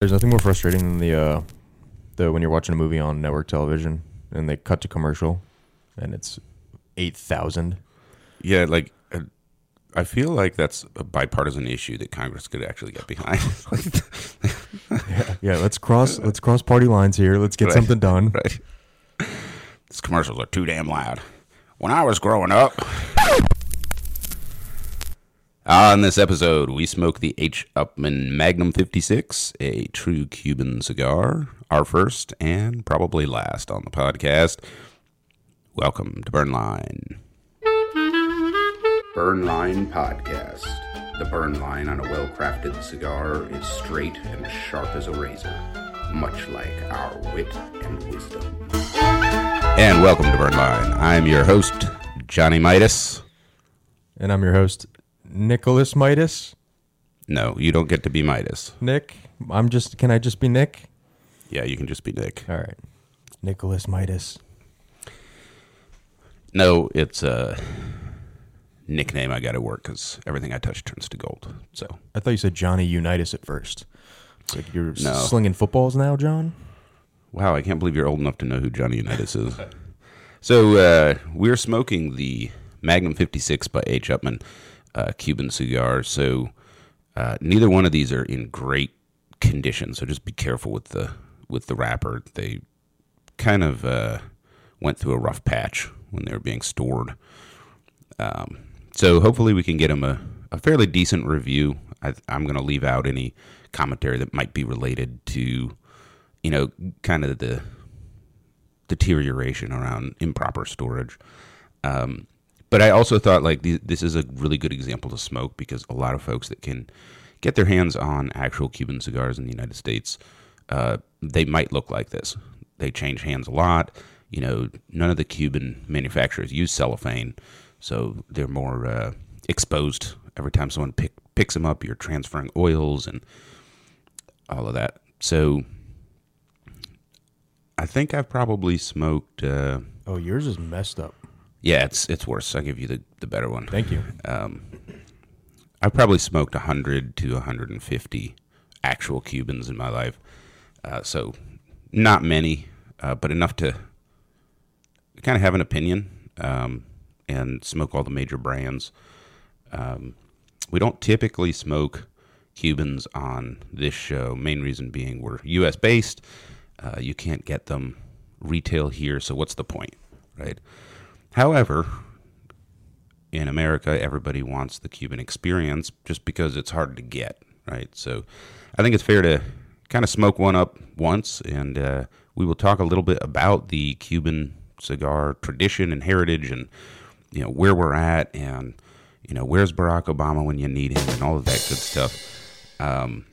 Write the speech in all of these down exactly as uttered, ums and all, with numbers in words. There's nothing more frustrating than the, uh, the when you're watching a movie on network television and they cut to commercial and it's eight thousand. Yeah, like, I feel like that's a bipartisan issue that Congress could actually get behind. yeah, yeah, let's cross let's cross party lines here. Let's get right. something done. Right. These commercials are too damn loud. When I was growing up... On this episode, we smoke the H. Upmann Magnum fifty-six, a true Cuban cigar, our first and probably last on the podcast. Welcome to Burnline. Burnline Podcast. The burn line on a well-crafted cigar is straight and sharp as a razor, much like our wit and wisdom. And welcome to Burnline. I'm your host, Johnny Midas. And I'm your host, Nicholas Midas. No, you don't get to be Midas. Nick, I'm just, can I just be Nick? Yeah, you can just be Nick. All right. Nicholas Midas. No, it's a nickname I got to work because everything I touch turns to gold. So I thought you said Johnny Unitas at first. It's like you're no. slinging footballs now, John? Wow, I can't believe you're old enough to know who Johnny Unitas is. So uh, we're smoking the Magnum fifty-six by H. Upmann. Uh, Cuban cigar, so uh, neither one of these are in great condition, so just be careful with the with the wrapper. They kind of uh, went through a rough patch when they were being stored, um, so hopefully we can get them a, a fairly decent review. I, I'm going to leave out any commentary that might be related to, you know, kind of the deterioration around improper storage. um But I also thought, like, th- this is a really good example to smoke because a lot of folks that can get their hands on actual Cuban cigars in the United States, uh, they might look like this. They change hands a lot. You know, none of the Cuban manufacturers use cellophane, so they're more uh, exposed. Every time someone pick, picks them up, you're transferring oils and all of that. So I think I've probably smoked... Uh, oh, yours is messed up. Yeah, it's it's worse. I'll give you the, the better one. Thank you. Um, I've probably smoked one hundred to one hundred fifty actual Cubans in my life. Uh, so not many, uh, but enough to kind of have an opinion um, and smoke all the major brands. Um, we don't typically smoke Cubans on this show. Main reason being we're U S based. Uh, you can't get them retail here, so what's the point, right? However, in America, everybody wants the Cuban experience just because it's hard to get, right? So I think it's fair to kind of smoke one up once, and uh, we will talk a little bit about the Cuban cigar tradition and heritage and, you know, where we're at and, you know, where's Barack Obama when you need him and all of that good stuff. Um,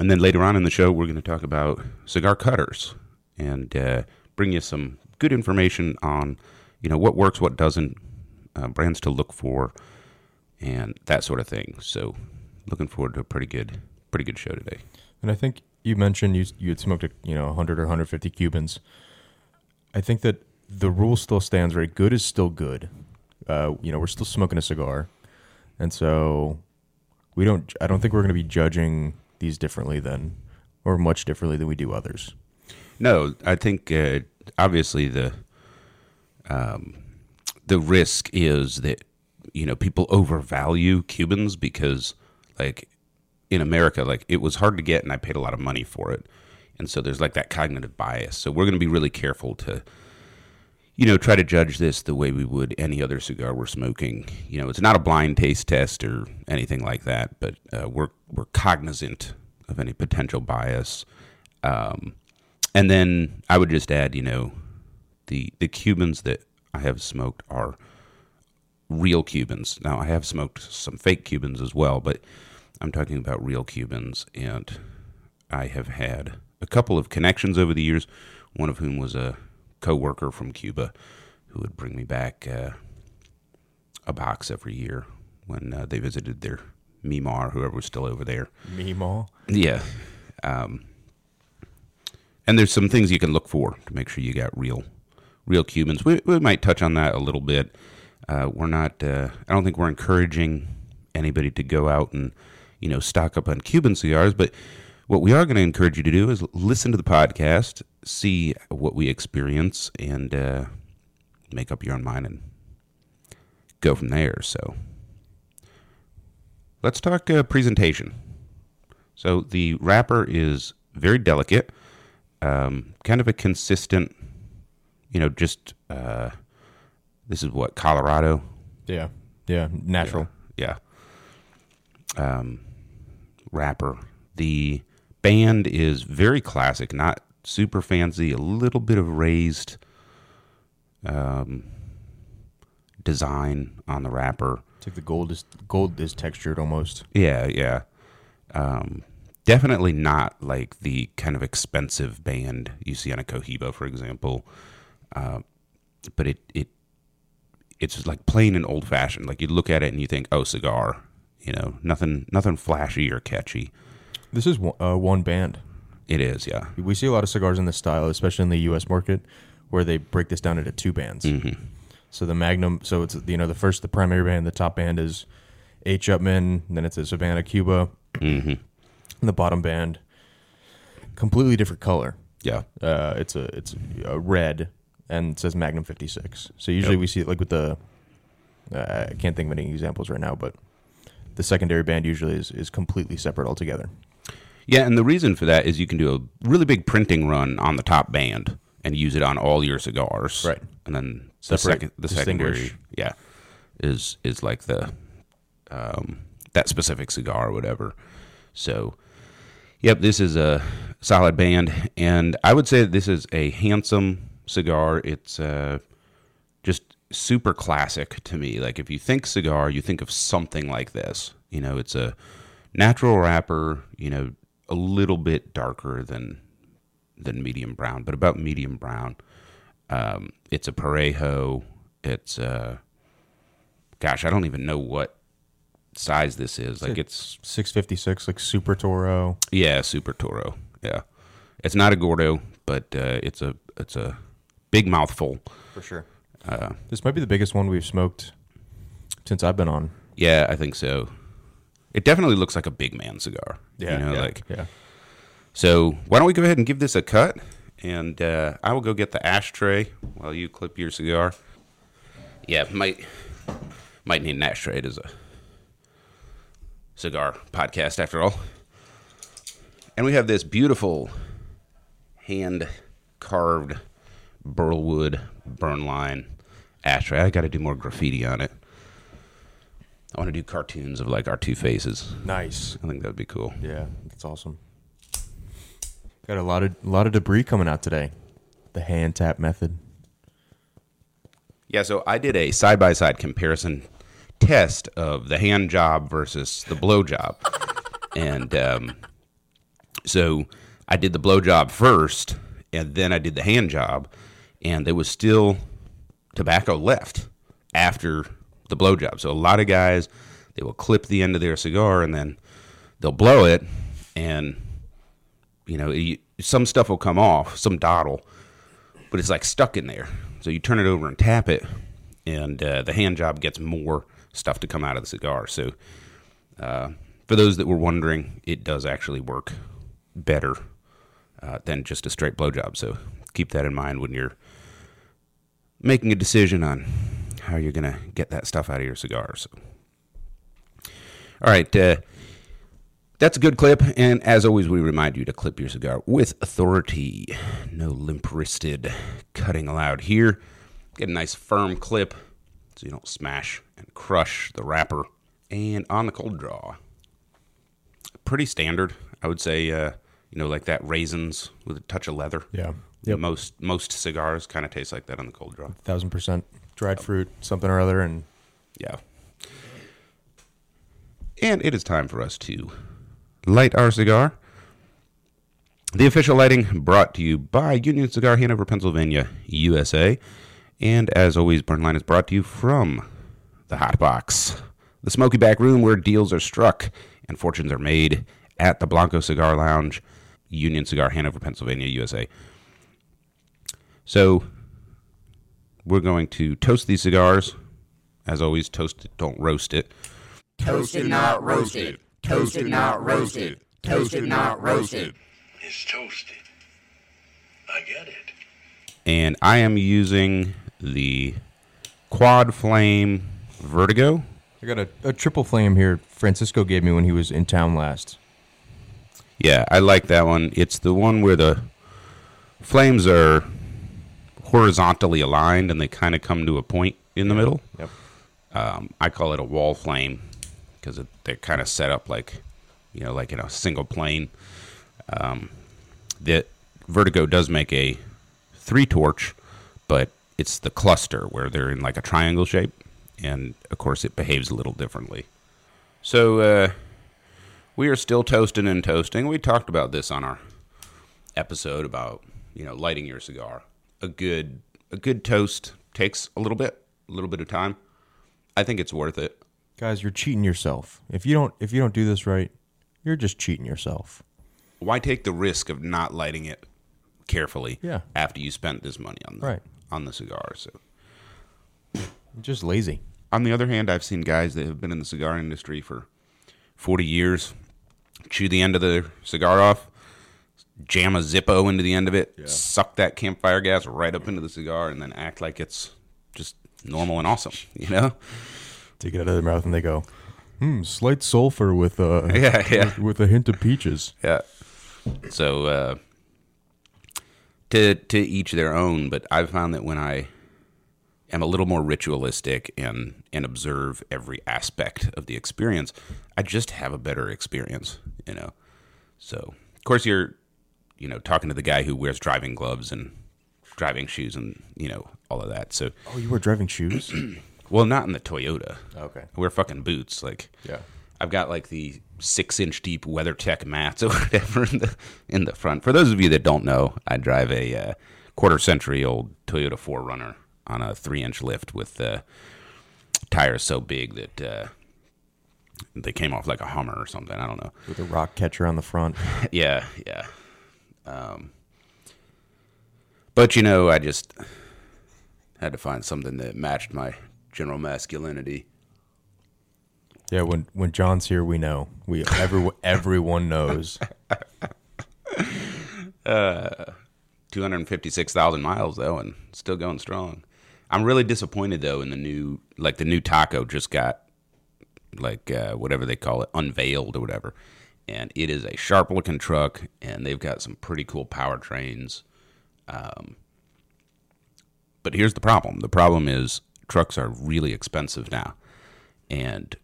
and then later on in the show, we're going to talk about cigar cutters and uh, bring you some good information on, you know, what works, what doesn't, uh, brands to look for, and that sort of thing. So looking forward to a pretty good pretty good show today. And I think you mentioned you you had smoked, a, you know, one hundred or one hundred fifty Cubans. I think that the rule still stands, right? Good is still good. Uh, you know, we're still smoking a cigar. And so we don't, I don't think we're going to be judging these differently than, or much differently than we do others. No, I think uh, obviously the... Um, the risk is that, you know, people overvalue Cubans because, like, in America, like, it was hard to get and I paid a lot of money for it. And so there's, like, that cognitive bias. So we're going to be really careful to, you know, try to judge this the way we would any other cigar we're smoking. You know, it's not a blind taste test or anything like that, but uh, we're we're cognizant of any potential bias. Um, and then I would just add, you know, The the Cubans that I have smoked are real Cubans. Now, I have smoked some fake Cubans as well, but I'm talking about real Cubans. And I have had a couple of connections over the years, one of whom was a coworker from Cuba who would bring me back uh, a box every year when uh, they visited their Mima or whoever was still over there. Mima? Yeah. Um, and there's some things you can look for to make sure you got real Real Cubans. We we might touch on that a little bit. Uh, we're not. Uh, I don't think we're encouraging anybody to go out and, you know, stock up on Cuban cigars. But What we are going to encourage you to do is listen to the podcast, see what we experience, and uh, make up your own mind and go from there. So let's talk uh, presentation. So the wrapper is very delicate, um, kind of a consistent, you know, just, uh, this is what, Colorado? Yeah, yeah, natural. Yeah, yeah. Um, wrapper. The band is very classic, not super fancy, a little bit of raised um, design on the wrapper. It's like the gold is, gold is textured almost. Yeah, yeah. Um, definitely not like the kind of expensive band you see on a Cohiba, for example. Uh, but it, it it's like plain and old-fashioned. Like you look at it and you think, oh, cigar. You know, nothing nothing flashy or catchy. This is one, uh, one band. It is, yeah. We see a lot of cigars in this style, especially in the U S market, where they break this down into two bands. Mm-hmm. So the Magnum, so it's, you know, the first, the primary band, the top band is H. Upmann, then it's a Savannah, Cuba. Mm-hmm. And the bottom band, completely different color. Yeah. Uh, it's a it's a red, and it says Magnum fifty-six. So usually yep. we see it like with the, uh, I can't think of any examples right now, but the secondary band usually is, is completely separate altogether. Yeah, and the reason for that is you can do a really big printing run on the top band and use it on all your cigars. Right. And then the, sec- the secondary yeah, is is like the um, that specific cigar or whatever. So, yep, this is a solid band. And I would say that this is a handsome cigar. It's uh, just super classic to me. Like, if you think cigar, you think of something like this. You know, it's a natural wrapper, you know, a little bit darker than than medium brown, but about medium brown. Um, it's a Parejo. It's a, gosh, I don't even know what size this is. It's like it's six fifty-six, like Super Toro. Yeah, Super Toro. Yeah, it's not a Gordo, but uh, it's a it's a big mouthful for sure. Uh, this might be the biggest one we've smoked since I've been on. Yeah, I think so. It definitely looks like a big man cigar. Yeah, you know, yeah, like, yeah. So why don't we go ahead and give this a cut, and uh, I will go get the ashtray while you clip your cigar. Yeah, might might need an ashtray. It is a cigar podcast after all. And we have this beautiful hand-carved burlwood Burnline ashtray. I got to do more graffiti on it. I want to do cartoons of, like, our two faces. Nice. I think that would be cool. Yeah, that's awesome. Got a lot of a lot of debris coming out today. The hand tap method. Yeah, so I did a side-by-side comparison test of the hand job versus the blow job. And um, so I did the blow job first, and then I did the hand job, and there was still tobacco left after the blowjob. So a lot of guys, they will clip the end of their cigar and then they'll blow it, and you know, it, some stuff will come off, some dottle, but it's like stuck in there. So you turn it over and tap it, and uh, the hand job gets more stuff to come out of the cigar. So uh, for those that were wondering, it does actually work better uh, than just a straight blowjob. So keep that in mind when you're making a decision on how you're going to get that stuff out of your cigars. All right, uh, that's a good clip, and as always, we remind you to clip your cigar with authority. No limp-wristed cutting allowed here. Get a nice firm clip so you don't smash and crush the wrapper. And on the cold draw, pretty standard, I would say, uh, you know, like that raisins with a touch of leather. Yeah. Yep. Most, most cigars kind of taste like that on the cold draw. one thousand percent. Dried fruit, something or other, and yeah. And it is time for us to light our cigar. The official lighting brought to you by Union Cigar, Hanover, Pennsylvania, U S A. And as always, Burnline is brought to you from the Hot Box, the smoky back room where deals are struck and fortunes are made at the Blanco Cigar Lounge, Union Cigar, Hanover, Pennsylvania, U S A. So we're going to toast these cigars. As always, toast it, don't roast it. Toasted, not roasted. Toasted, not roasted. Toasted, not roasted. It's toasted. I get it. And I am using the Quad Flame Vertigo. I got a, a triple flame here Francisco gave me when he was in town last. Yeah, I like that one. It's the one where the flames are horizontally aligned and they kind of come to a point in the middle. Yep. Um, I call it a wall flame because they're kind of set up like, you know, like in a single plane. Um, the Vertigo does make a three torch, but it's the cluster where they're in like a triangle shape. And, of course, it behaves a little differently. So, uh, we are still toasting and toasting. We talked about this on our episode about, you know, lighting your cigar. A good a good toast takes a little bit, a little bit of time. I think it's worth it. Guys, you're cheating yourself. If you don't if you don't do this right, you're just cheating yourself. Why take the risk of not lighting it carefully yeah. after you spent this money on the, right. on the cigar? So just lazy. On the other hand, I've seen guys that have been in the cigar industry for forty years, chew the end of the cigar off, jam a Zippo into the end of it, yeah. suck that campfire gas right up into the cigar, and then act like it's just normal and awesome, you know? Take it out of their mouth and they go, hmm, slight sulfur with a, yeah, yeah. With, with a hint of peaches. Yeah. So uh, to to each their own, but I've found that when I... I'm a little more ritualistic and, and observe every aspect of the experience, I just have a better experience, you know? So, of course, you're, you know, talking to the guy who wears driving gloves and driving shoes and, you know, all of that. So, oh, you wear driving shoes? Well, not in the Toyota. Okay. I wear fucking boots. Like, yeah. I've got, like, the six-inch deep WeatherTech mats or whatever in the, in the front. For those of you that don't know, I drive a uh, quarter-century-old Toyota four runner. On a three-inch lift with uh, tires so big that uh, they came off like a Hummer or something. I don't know. With a rock catcher on the front. yeah, yeah. Um, but, you know, I just had to find something that matched my general masculinity. Yeah, when when John's here, we know. We every, everyone knows. uh, two hundred fifty-six thousand miles, though, and still going strong. I'm really disappointed, though, in the new, like the new Taco just got, like uh, whatever they call it, unveiled or whatever. And it is a sharp-looking truck, and they've got some pretty cool powertrains. Um, but here's the problem. The problem is trucks are really expensive now. And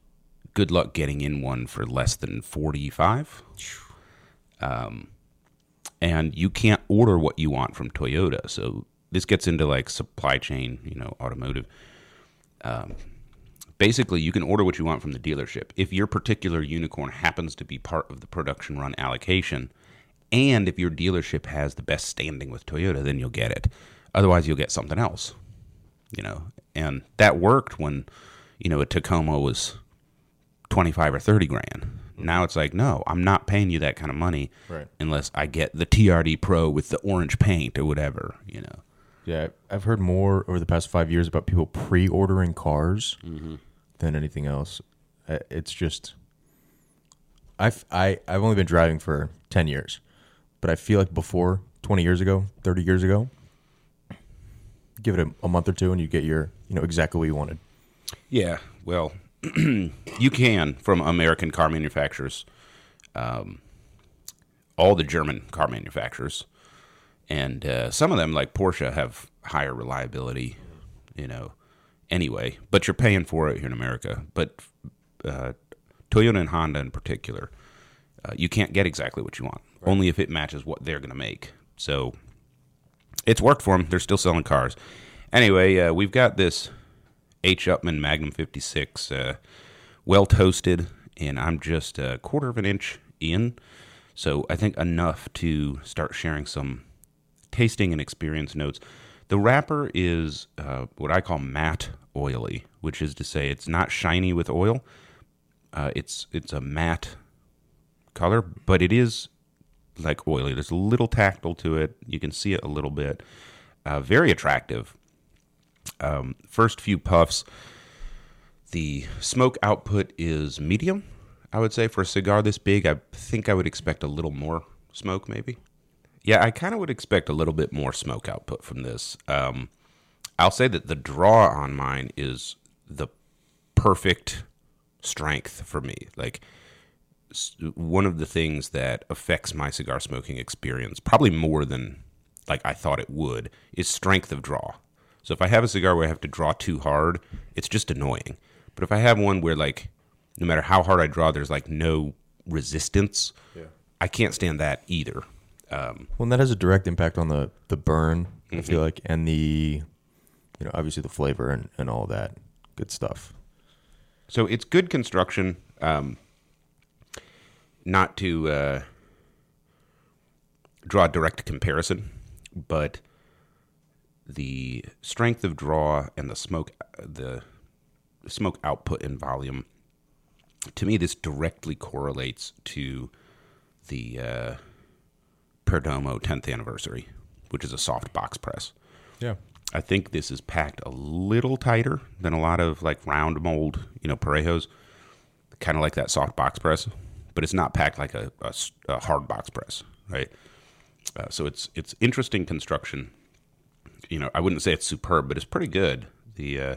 good luck getting in one for less than forty-five. Um, and you can't order what you want from Toyota, so... This gets into like supply chain, you know, automotive. Um, basically, you can order what you want from the dealership. If your particular unicorn happens to be part of the production run allocation, and if your dealership has the best standing with Toyota, then you'll get it. Otherwise, you'll get something else, you know. And that worked when, you know, a Tacoma was twenty-five or thirty grand. Now it's like, no, I'm not paying you that kind of money right. unless I get the T R D Pro with the orange paint or whatever, you know. Yeah, I've heard more over the past five years about people pre-ordering cars mm-hmm. than anything else. It's just, I've, I, I've only been driving for ten years, but I feel like before, twenty years ago, thirty years ago, give it a, a month or two and you get your, you know, exactly what you wanted. Yeah, well, you can from American car manufacturers, um, all the German car manufacturers. And uh, some of them, like Porsche, have higher reliability, you know, anyway. But you're paying for it here in America. But uh, Toyota and Honda in particular, uh, you can't get exactly what you want, right. only if it matches what they're going to make. So it's worked for them. They're still selling cars. Anyway, uh, we've got this H. Upmann Magnum fifty-six, uh, well-toasted, and I'm just a quarter of an inch in. So I think enough to start sharing some... tasting and experience notes. The wrapper is uh, what I call matte oily, which is to say it's not shiny with oil. Uh, it's it's a matte color, but it is like oily. There's a little tactile to it. You can see it a little bit. Uh, very attractive. Um, first few puffs, the smoke output is medium. I would say. For a cigar this big, I think I would expect a little more smoke, maybe. Yeah, I kind of would expect a little bit more smoke output from this. Um, I'll say that the draw on mine is the perfect strength for me. Like, one of the things that affects my cigar smoking experience, probably more than like I thought it would, is strength of draw. So if I have a cigar where I have to draw too hard, it's just annoying. But if I have one where, like, no matter how hard I draw, there's, like, no resistance, yeah. I can't stand that either. Um, well, and that has a direct impact on the, the burn, mm-hmm. I feel like, and the, you know, obviously the flavor and, and all that good stuff. So it's good construction. Um, not to uh, draw a direct comparison, but the strength of draw and the smoke, the smoke output and volume, to me, this directly correlates to the uh, Perdomo tenth anniversary, which is a soft box press. Yeah, I think this is packed a little tighter than a lot of like round mold, you know, Parejos, kind of like that soft box press, but it's not packed like a, a, a hard box press, right? Uh, so it's it's interesting construction. You know, I wouldn't say it's superb, but it's pretty good. The uh,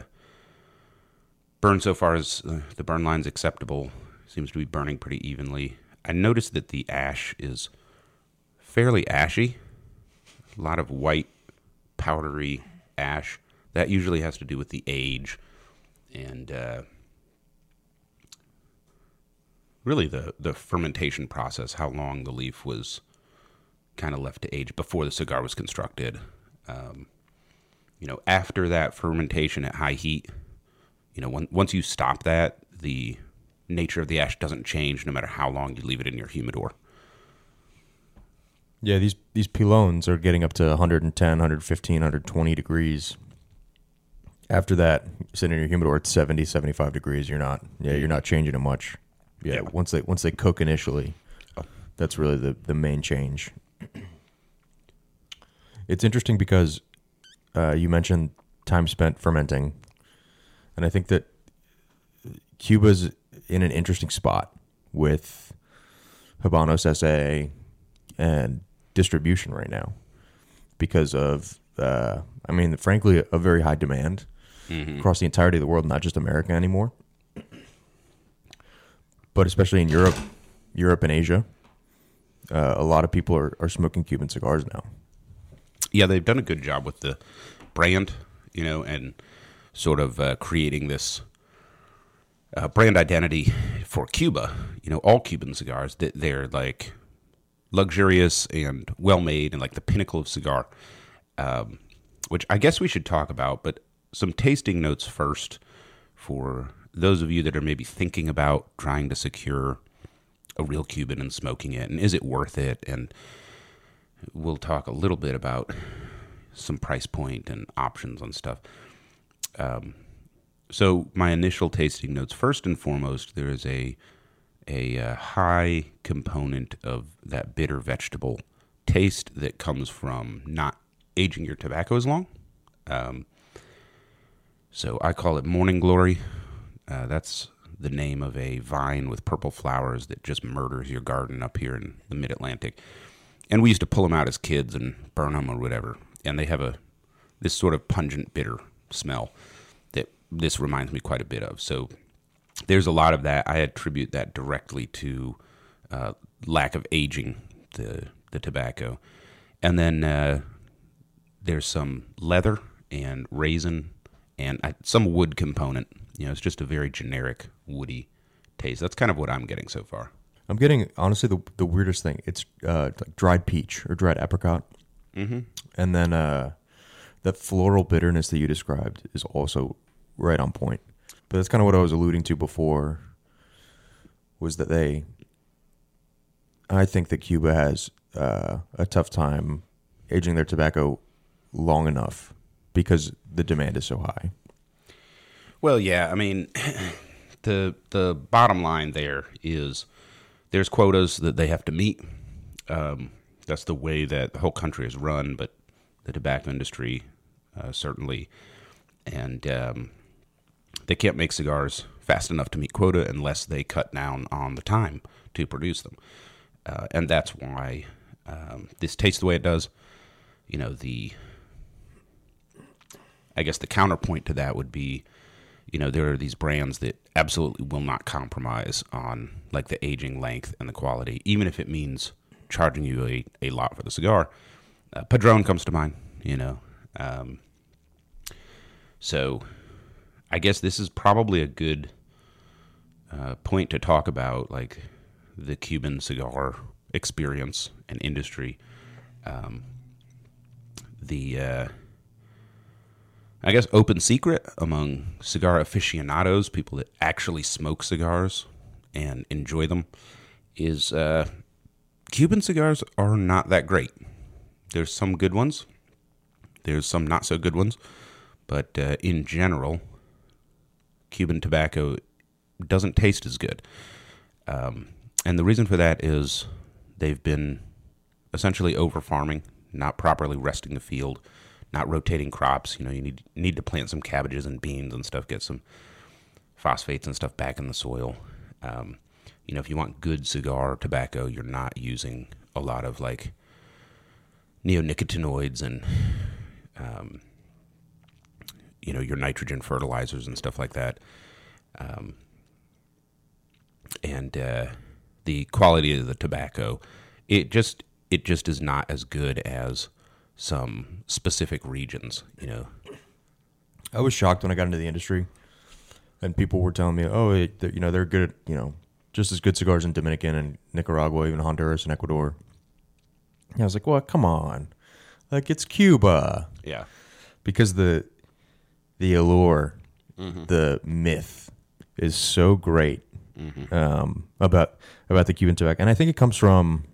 burn so far as uh, the burn line's acceptable. Seems to be burning pretty evenly. I noticed that the ash is fairly ashy. A lot of white, powdery ash. That usually has to do with the age and uh, really the, the fermentation process, how long the leaf was kind of left to age before the cigar was constructed. Um, you know, after that fermentation at high heat, you know, when, once you stop that, the nature of the ash doesn't change no matter how long you leave it in your humidor. Yeah, these these pilones are getting up to one ten, one fifteen, one twenty degrees. After that, you sit in your humidor at seventy, seventy-five degrees. You're not, yeah, you're not changing it much. Yeah, yeah. once they once they cook initially, that's really the, the main change. It's interesting because uh, you mentioned time spent fermenting, and I think that Cuba's in an interesting spot with Habanos S A and distribution right now because of, uh, I mean, frankly, a very high demand mm-hmm. across the entirety of the world, not just America anymore, but especially in Europe, Europe and Asia. Uh, a lot of people are, are smoking Cuban cigars now. Yeah, they've done a good job with the brand, you know, and sort of uh, creating this uh, brand identity for Cuba. You know, all Cuban cigars, they're like luxurious and well-made and like the pinnacle of cigar, um, which I guess we should talk about, but some tasting notes first for those of you that are maybe thinking about trying to secure a real Cuban and smoking it, and is it worth it, and we'll talk a little bit about some price point and options on stuff. Um, so my initial tasting notes, first and foremost, there is a, a uh, high component of that bitter vegetable taste that comes from not aging your tobacco as long. Um, so I call it morning glory. Uh, that's the name of a vine with purple flowers that just murders your garden up here in the mid-Atlantic. And we used to pull them out as kids and burn them or whatever. And they have a this sort of pungent, bitter smell that this reminds me quite a bit of. So there's a lot of that. I attribute that directly to uh, lack of aging the the tobacco. And then uh, there's some leather and raisin and I, some wood component. You know, it's just a very generic woody taste. That's kind of what I'm getting so far. I'm getting, honestly, the the weirdest thing. It's uh, like dried peach or dried apricot. Mm-hmm. And then uh, that floral bitterness that you described is also right on point. But that's kind of what I was alluding to before, was that they, I think that Cuba has uh, a tough time aging their tobacco long enough because the demand is so high. Well, yeah, I mean, the the bottom line there is, there's quotas that they have to meet. Um, that's the way that the whole country is run, but the tobacco industry, uh, certainly. And um, They can't make cigars fast enough to meet quota unless they cut down on the time to produce them. Uh, and that's why um, this tastes the way it does. You know, the, I guess the counterpoint to that would be, you know, there are these brands that absolutely will not compromise on like the aging length and the quality, even if it means charging you a, a lot for the cigar. Uh, Padron comes to mind, you know. Um, so I guess this is probably a good uh, point to talk about, like, the Cuban cigar experience and industry. Um, the, uh, I guess, open secret among cigar aficionados, people that actually smoke cigars and enjoy them, is uh, Cuban cigars are not that great. There's some good ones. There's some not so good ones. But uh, in general, Cuban tobacco doesn't taste as good. Um And the reason for that is they've been essentially over-farming, not properly resting the field, not rotating crops. You know, you need need to plant some cabbages and beans and stuff, get some phosphates and stuff back in the soil. Um, you know, if you want good cigar tobacco, you're not using a lot of, like, neonicotinoids and, um, you know, your nitrogen fertilizers and stuff like that. Um, and... Uh, the quality of the tobacco, it just it just is not as good as some specific regions, you know. I was shocked when I got into the industry, and people were telling me, oh, it, you know, they're good, you know, just as good cigars in Dominican and Nicaragua, even Honduras and Ecuador. And I was like, well, come on, like, it's Cuba, yeah, because the the allure, mm-hmm. the myth is so great. Mm-hmm. Um, about about the Cuban tobacco, and I think it comes from,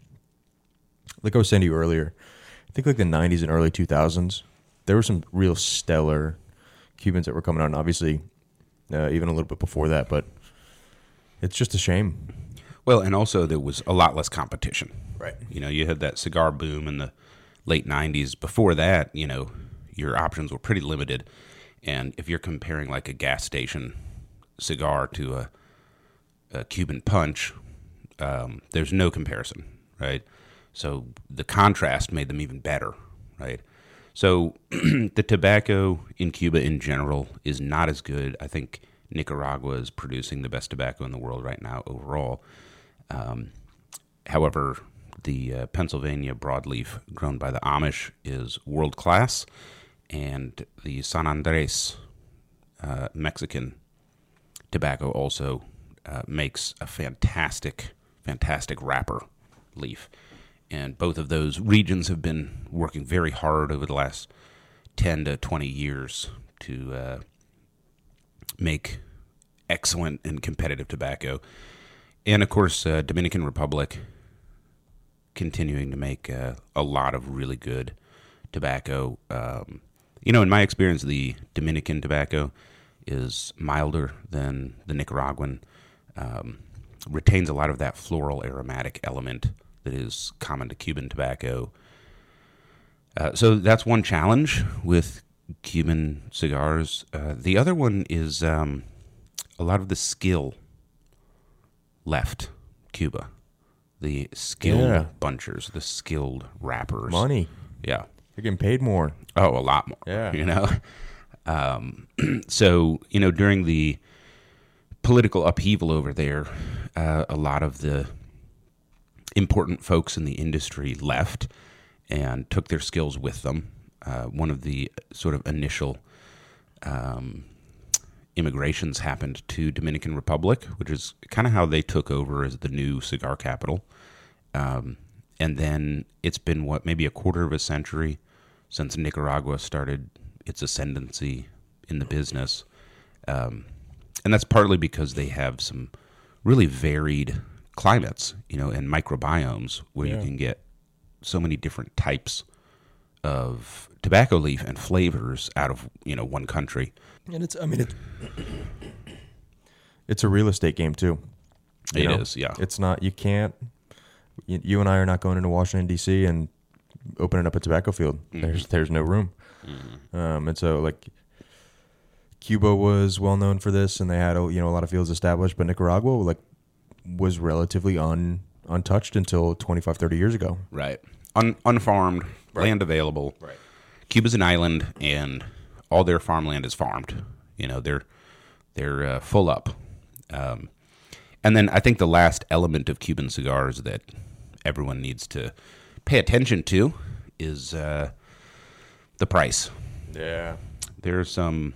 like I was saying to you earlier, I think like the nineties and early two thousands, there were some real stellar Cubans that were coming out, and obviously uh, even a little bit before that, but it's just a shame. Well, and also there was a lot less competition. Right. You know, you had that cigar boom in the late nineties. Before that, you know, your options were pretty limited, and if you're comparing like a gas station cigar to a Uh, Cuban punch, um, there's no comparison, right? So the contrast made them even better, right? So the tobacco in Cuba in general is not as good. I think Nicaragua is producing the best tobacco in the world right now overall. Um, however, the uh, Pennsylvania broadleaf grown by the Amish is world class, and the San Andres uh, Mexican tobacco also Uh, makes a fantastic, fantastic wrapper leaf. And both of those regions have been working very hard over the last ten to twenty years to uh, make excellent and competitive tobacco. And, of course, uh, Dominican Republic continuing to make uh, a lot of really good tobacco. Um, you know, in my experience, the Dominican tobacco is milder than the Nicaraguan. Um, retains a lot of that floral aromatic element that is common to Cuban tobacco. Uh, so that's one challenge with Cuban cigars. Uh, the other one is um, a lot of the skill left Cuba. The skilled yeah. bunchers, the skilled wrappers. Money. Yeah. They're getting paid more. Oh, a lot more. Yeah. You know? Um, so, you know, during the political upheaval over there, uh, a lot of the important folks in the industry left and took their skills with them. Uh, one of the sort of initial um, immigrations happened to Dominican Republic, which is kind of how they took over as the new cigar capital. Um, and then it's been, what, maybe a quarter of a century since Nicaragua started its ascendancy in the business. Um And that's partly because they have some really varied climates, you know, and microbiomes where yeah. you can get so many different types of tobacco leaf and flavors out of, you know, one country. And it's, I mean, it's, it's a real estate game too. You it know? is, yeah. It's not, you can't, you, you and I are not going into Washington, D C and opening up a tobacco field. Mm-hmm. There's, there's no room. Mm-hmm. Um, and so, like, Cuba was well known for this, and they had, you know, a lot of fields established, but Nicaragua like was relatively un untouched until twenty-five, thirty years ago. Right. Un, unfarmed, right. Land available. Right. Cuba's an island, and all their farmland is farmed. You know, they're they're uh, full up. Um, and then I think the last element of Cuban cigars that everyone needs to pay attention to is uh, the price. Yeah. There are some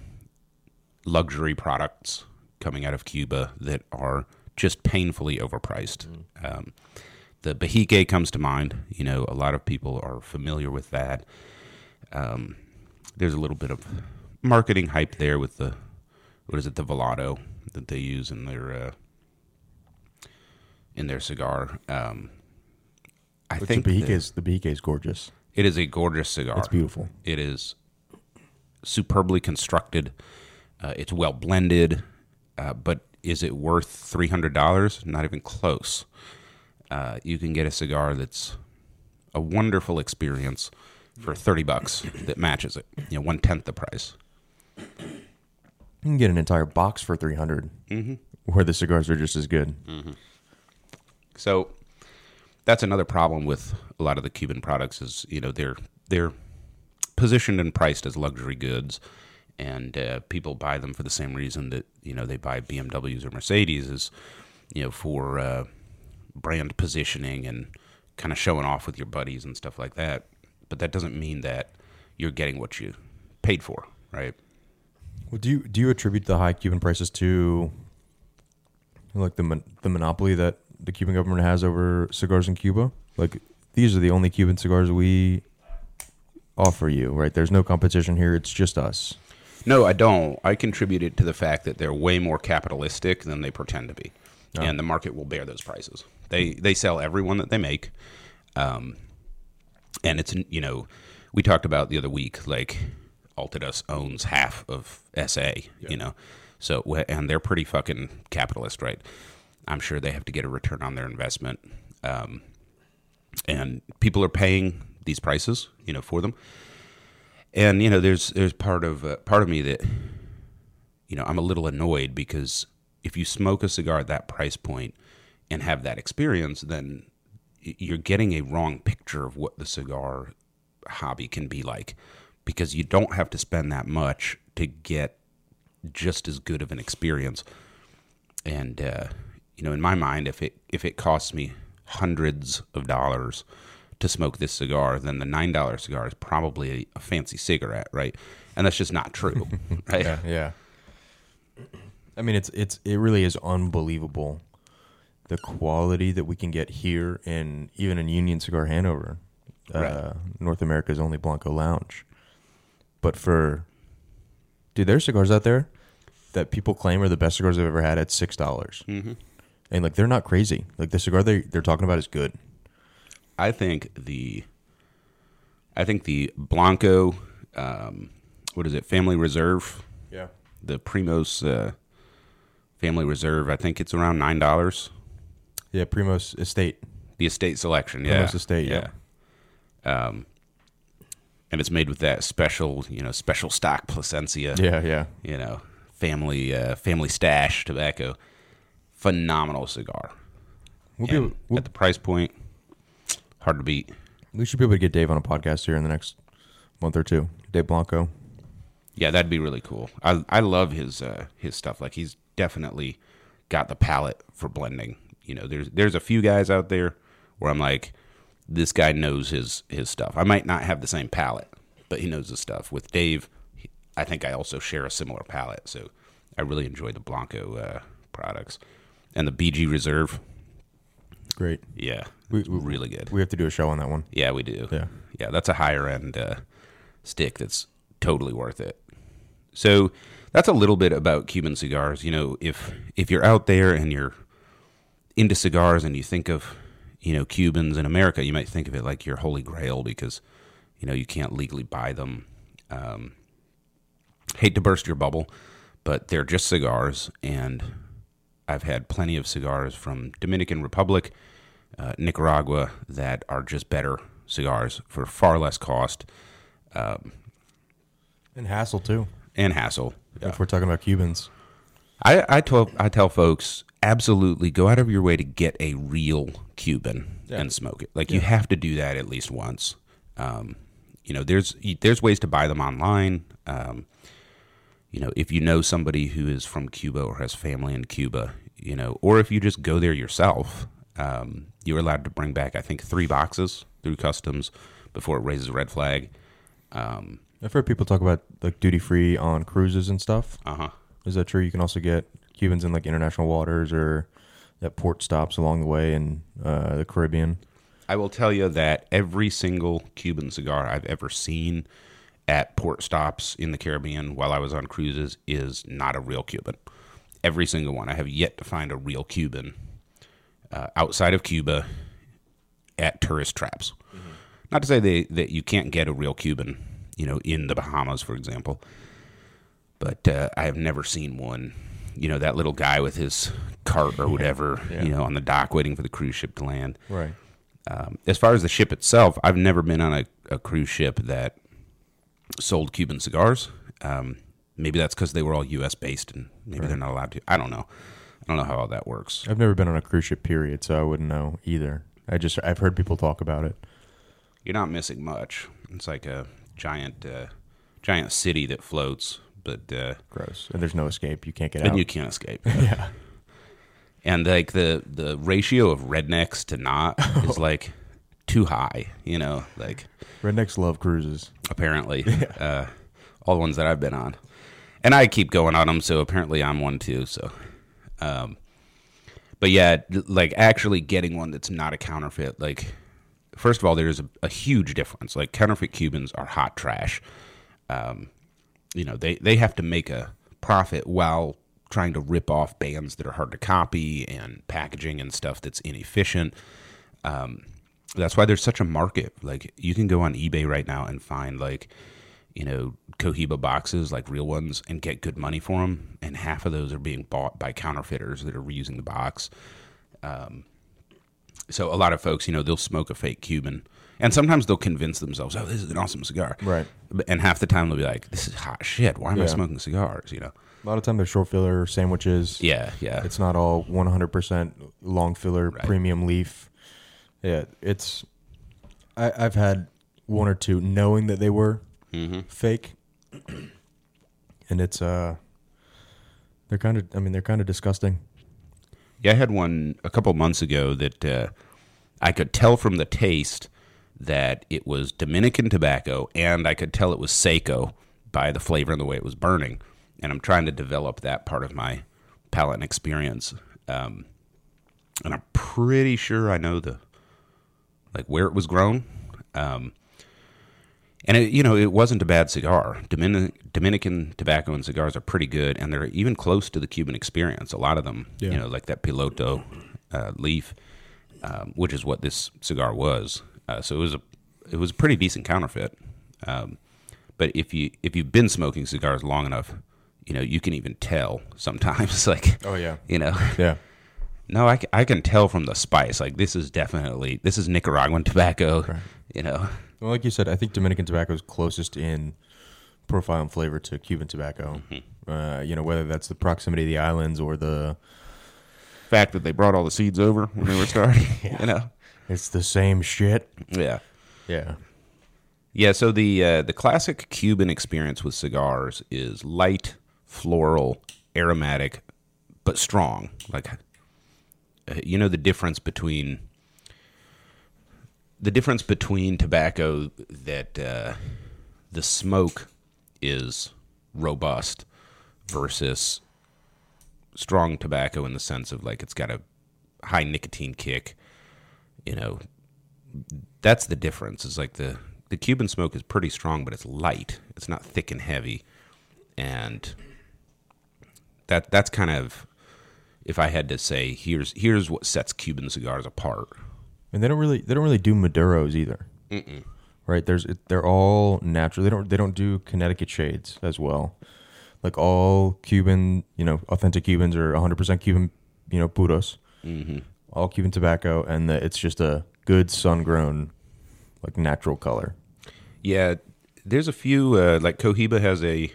luxury products coming out of Cuba that are just painfully overpriced. Mm. Um, the Behike comes to mind. You know, a lot of people are familiar with that. Um, there's a little bit of marketing hype there with the, what is it, the Velado that they use in their uh, in their cigar. Um, I but think the Behike is the Behike is gorgeous. It is a gorgeous cigar. It's beautiful. It is superbly constructed. Uh, it's well blended, uh, but is it worth three hundred dollars? Not even close. Uh, you can get a cigar that's a wonderful experience for thirty bucks that matches it. You know, one tenth the price. You can get an entire box for three hundred dollars, mm-hmm. where the cigars are just as good. Mm-hmm. So that's another problem with a lot of the Cuban products is, you know, they're they're positioned and priced as luxury goods. And uh, people buy them for the same reason that, you know, they buy B M Ws or Mercedes is, you know, for uh, brand positioning and kind of showing off with your buddies and stuff like that. But that doesn't mean that you're getting what you paid for, right? Well, do you do you attribute the high Cuban prices to, like, the mon- the monopoly that the Cuban government has over cigars in Cuba? Like, these are the only Cuban cigars we offer you, right? There's no competition here. It's just us. No, I don't. I contribute it to the fact that they're way more capitalistic than they pretend to be. Oh. And the market will bear those prices. They they sell everyone that they make. Um, and it's, you know, we talked about the other week, like, Altadus owns half of S A, yeah. You know. So, and they're pretty fucking capitalist, right? I'm sure they have to get a return on their investment. Um, and people are paying these prices, you know, for them. And, you know, there's there's part of uh, part of me that, you know, I'm a little annoyed because if you smoke a cigar at that price point and have that experience, then you're getting a wrong picture of what the cigar hobby can be like, because you don't have to spend that much to get just as good of an experience. And, uh, you know, in my mind, if it if it costs me hundreds of dollars to smoke this cigar, then the nine dollar cigar is probably a fancy cigarette, right? And that's just not true, right? Yeah, yeah. I mean, it's it's it really is unbelievable the quality that we can get here, in even in Union Cigar Hanover, uh, right. North America's only Blanco Lounge. But for, dude, there's cigars out there that people claim are the best cigars they've ever had at six dollars. Mm-hmm. And, like, they're not crazy. Like, the cigar they, they're talking about is good. I think the, I think the Blanco, um, what is it, Family Reserve? Yeah. The Primos uh, Family Reserve, I think it's around nine dollars. Yeah, Primos Estate. The Estate Selection, yeah. Primos Estate, yeah. yeah. Um, and it's made with that special, you know, special stock Placencia. Yeah, yeah. You know, family uh, family stash tobacco. Phenomenal cigar. We'll be, we'll, at the price point. Hard to beat. We should be able to get Dave on a podcast here in the next month or two. Dave Blanco. Yeah, that'd be really cool. I I love his uh, his stuff. Like, he's definitely got the palate for blending. You know, there's there's a few guys out there where I'm like, this guy knows his his stuff. I might not have the same palate, but he knows his stuff. With Dave, he, I think I also share a similar palate. So I really enjoy the Blanco uh, products and the B G Reserve. Great. Yeah. We, we, really good. We have to do a show on that one. Yeah, we do. Yeah. Yeah, that's a higher end uh, stick that's totally worth it. So that's a little bit about Cuban cigars. You know, if if you're out there and you're into cigars and you think of, you know, Cubans in America, you might think of it like your holy grail because, you know, you can't legally buy them. Um, hate to burst your bubble, but they're just cigars, and I've had plenty of cigars from Dominican Republic, uh, Nicaragua, that are just better cigars for far less cost. Um, and hassle, too. and hassle. Yeah. If we're talking about Cubans, I I tell I tell folks absolutely go out of your way to get a real Cuban yeah. and smoke it. Like yeah. you have to do that at least once. Um, you know, there's there's ways to buy them online. Um, you know, if you know somebody who is from Cuba or has family in Cuba, you know, or if you just go there yourself, um, you're allowed to bring back I think three boxes through customs before it raises a red flag. Um, I've heard people talk about like duty free on cruises and stuff. Uh huh. Is that true? You can also get Cubans in like international waters or at port stops along the way in uh, the Caribbean. I will tell you that every single Cuban cigar I've ever seen at port stops in the Caribbean while I was on cruises is not a real Cuban. Every single one. I have yet to find a real Cuban uh, outside of Cuba at tourist traps. Mm-hmm. Not to say they, that you can't get a real Cuban, you know, in the Bahamas, for example. But uh, I have never seen one, you know, that little guy with his cart or whatever, yeah. you know, on the dock waiting for the cruise ship to land. Right. Um, as far as the ship itself, I've never been on a, a cruise ship that sold Cuban cigars. Um, maybe that's because they were all U S based and maybe right. they're not allowed to. I don't know. I don't know how all that works. I've never been on a cruise ship, period, so I wouldn't know either. I just, I've heard people talk about it. You're not missing much. It's like a giant, uh, giant city that floats. But uh, gross, and there's no escape. You can't get and out. And you can't escape. yeah, and like the the ratio of rednecks to not is like too high. You know, like rednecks love cruises. Apparently, yeah. uh, all the ones that I've been on, and I keep going on them. So apparently, I'm one too. So, um, but yeah, like actually getting one that's not a counterfeit. Like, first of all, there's a, a huge difference. Like counterfeit Cubans are hot trash. Um. You know, they, they have to make a profit while trying to rip off bands that are hard to copy and packaging and stuff that's inefficient. Um, that's why there's such a market. Like, you can go on eBay right now and find, like, you know, Cohiba boxes, like real ones, and get good money for them. And half of those are being bought by counterfeiters that are reusing the box. Um, so a lot of folks, you know, they'll smoke a fake Cuban. And sometimes they'll convince themselves, oh, this is an awesome cigar. Right. And half the time they'll be like, this is hot shit. Why am yeah. I smoking cigars, you know? A lot of time they're short filler sandwiches. Yeah, yeah. It's not all one hundred percent long filler, right. premium leaf. Yeah, it's... I, I've had one or two knowing that they were mm-hmm. fake. And it's... uh, They're kind of... I mean, they're kind of disgusting. Yeah, I had one a couple months ago that uh, I could tell from the taste... that it was Dominican tobacco, and I could tell it was Seiko by the flavor and the way it was burning. And I'm trying to develop that part of my palate and experience. Um, and I'm pretty sure I know the like where it was grown. Um, and, it, you know, it wasn't a bad cigar. Domin- Dominican tobacco and cigars are pretty good, and they're even close to the Cuban experience, a lot of them. Yeah. You know, like that Piloto uh, leaf, um, which is what this cigar was. Uh, so it was a it was a pretty decent counterfeit, um, but if you if you've been smoking cigars long enough, you know you can even tell sometimes. Like oh yeah, you know yeah. No, I, I can tell from the spice. Like this is definitely this is Nicaraguan tobacco. Right. You know. Well, like you said, I think Dominican tobacco is closest in profile and flavor to Cuban tobacco. Mm-hmm. Uh, you know whether that's the proximity of the islands or the fact that they brought all the seeds over when they were starting. yeah. You know. It's the same shit. Yeah. Yeah. Yeah, so the uh, the classic Cuban experience with cigars is light, floral, aromatic, but strong. Like, uh, you know the difference between... The difference between tobacco that uh, the smoke is robust versus strong tobacco in the sense of, like, it's got a high nicotine kick. You know, that's the difference. It's like the, the Cuban smoke is pretty strong, but it's light. It's not thick and heavy. And that that's kind of, if I had to say, here's here's what sets Cuban cigars apart. And they don't really they don't really do Maduros either, Mm-mm. right? There's they're all natural. They don't they don't do Connecticut shades as well. Like all Cuban, you know, authentic Cubans are one hundred percent Cuban, you know, puros. Mm-hmm. All Cuban tobacco, and the, it's just a good sun-grown, like, natural color. Yeah, there's a few, uh, like, Cohiba has a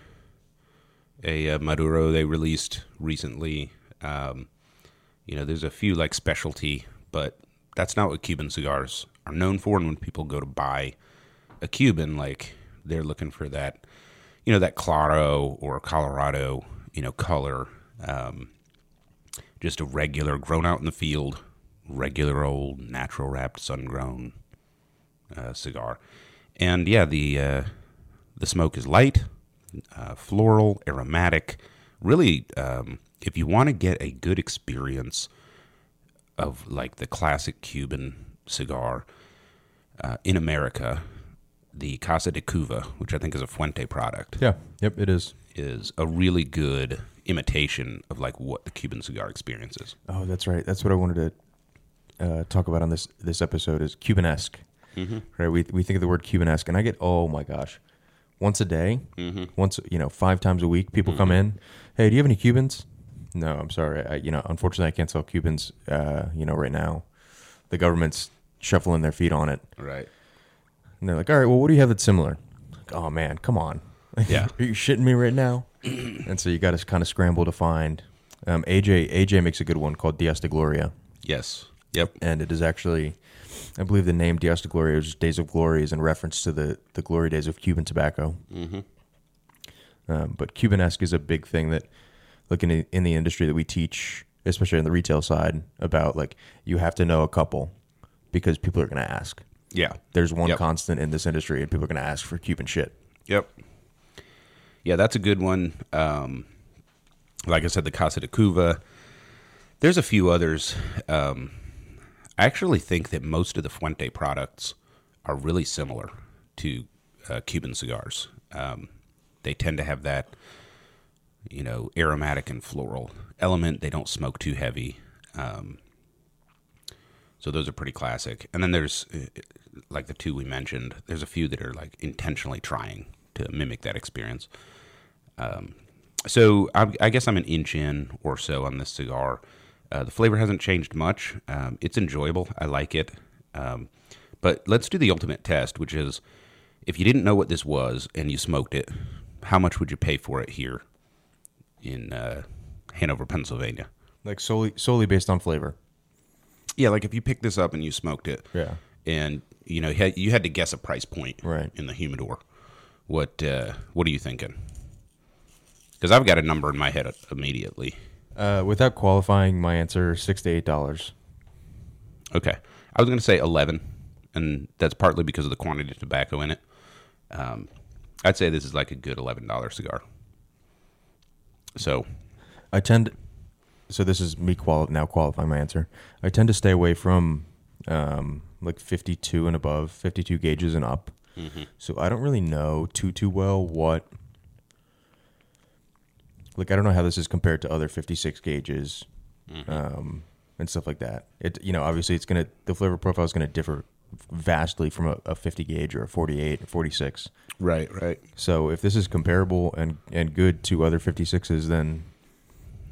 a, a Maduro they released recently. Um, you know, there's a few like specialty, but that's not what Cuban cigars are known for. And when people go to buy a Cuban, like they're looking for that, you know, that Claro or Colorado, you know, color. Um, just a regular, grown out in the field, regular old, natural wrapped, sun grown uh, cigar. And yeah, the uh, the smoke is light, uh, floral, aromatic. Really, um, if you want to get a good experience of like the classic Cuban cigar uh, in America, the Casa de Cuba, which I think is a Fuente product. Yeah, yep, it is. Is a really good imitation of like what the Cuban cigar experience is. Oh, that's right. That's what I wanted to uh, talk about on this this episode is Cubanesque. Mm-hmm. Right, we we think of the word Cubanesque, and I get oh my gosh, once a day, mm-hmm. once you know, five times a week, people mm-hmm. come in. Hey, do you have any Cubans? No, I'm sorry, I, you know, unfortunately, I can't sell Cubans. Uh, you know, right now, the government's shuffling their feet on it. Right, and they're like, all right, well, what do you have that's similar? Like, oh man, come on, yeah, are you shitting me right now? And so you got to kind of scramble to find. Um, A J A J makes a good one called Díaz de Gloria. Yes. Yep. And it is actually. I believe the name Díaz de Gloria is Days of Glory is in reference to the, the glory days of Cuban tobacco. Mm-hmm. Um, but Cubanesque is a big thing that, like in the, in the industry that we teach, especially on the retail side, about like you have to know a couple because people are going to ask. Yeah. There's one yep. constant in this industry and people are going to ask for Cuban shit. Yep. Yeah, that's a good one. Um, like I said, the Casa de Cuba. There's a few others. Um I actually think that most of the Fuente products are really similar to uh, Cuban cigars. Um, they tend to have that, you know, aromatic and floral element. They don't smoke too heavy. Um, so those are pretty classic. And then there's, like the two we mentioned, there's a few that are like intentionally trying to mimic that experience. Um, so I, I guess I'm an inch in or so on this cigar. Uh, the flavor hasn't changed much. Um, it's enjoyable. I like it. Um, but let's do the ultimate test, which is if you didn't know what this was and you smoked it, how much would you pay for it here in uh, Hanover, Pennsylvania? Like solely solely based on flavor? Yeah, like if you picked this up and you smoked it, yeah, and you know you had to guess a price point right. in the humidor, what uh, what are you thinking? Because I've got a number in my head immediately. Uh, without qualifying, my answer is six to eight dollars. Okay, I was going to say eleven, and that's partly because of the quantity of tobacco in it. Um, I'd say this is like a good eleven dollar cigar. So, I tend. To, so this is me quali- now qualifying my answer. I tend to stay away from um, like fifty-two and above, fifty-two gauges and up. Mm-hmm. So I don't really know too too well what. Like, I don't know how this is compared to other fifty-six gauges mm-hmm. um, and stuff like that. It, you know, obviously it's going to, the flavor profile is going to differ vastly from a, a fifty gauge or a forty-eight or forty-six. Right, right. So if this is comparable and, and good to other fifty-sixes, then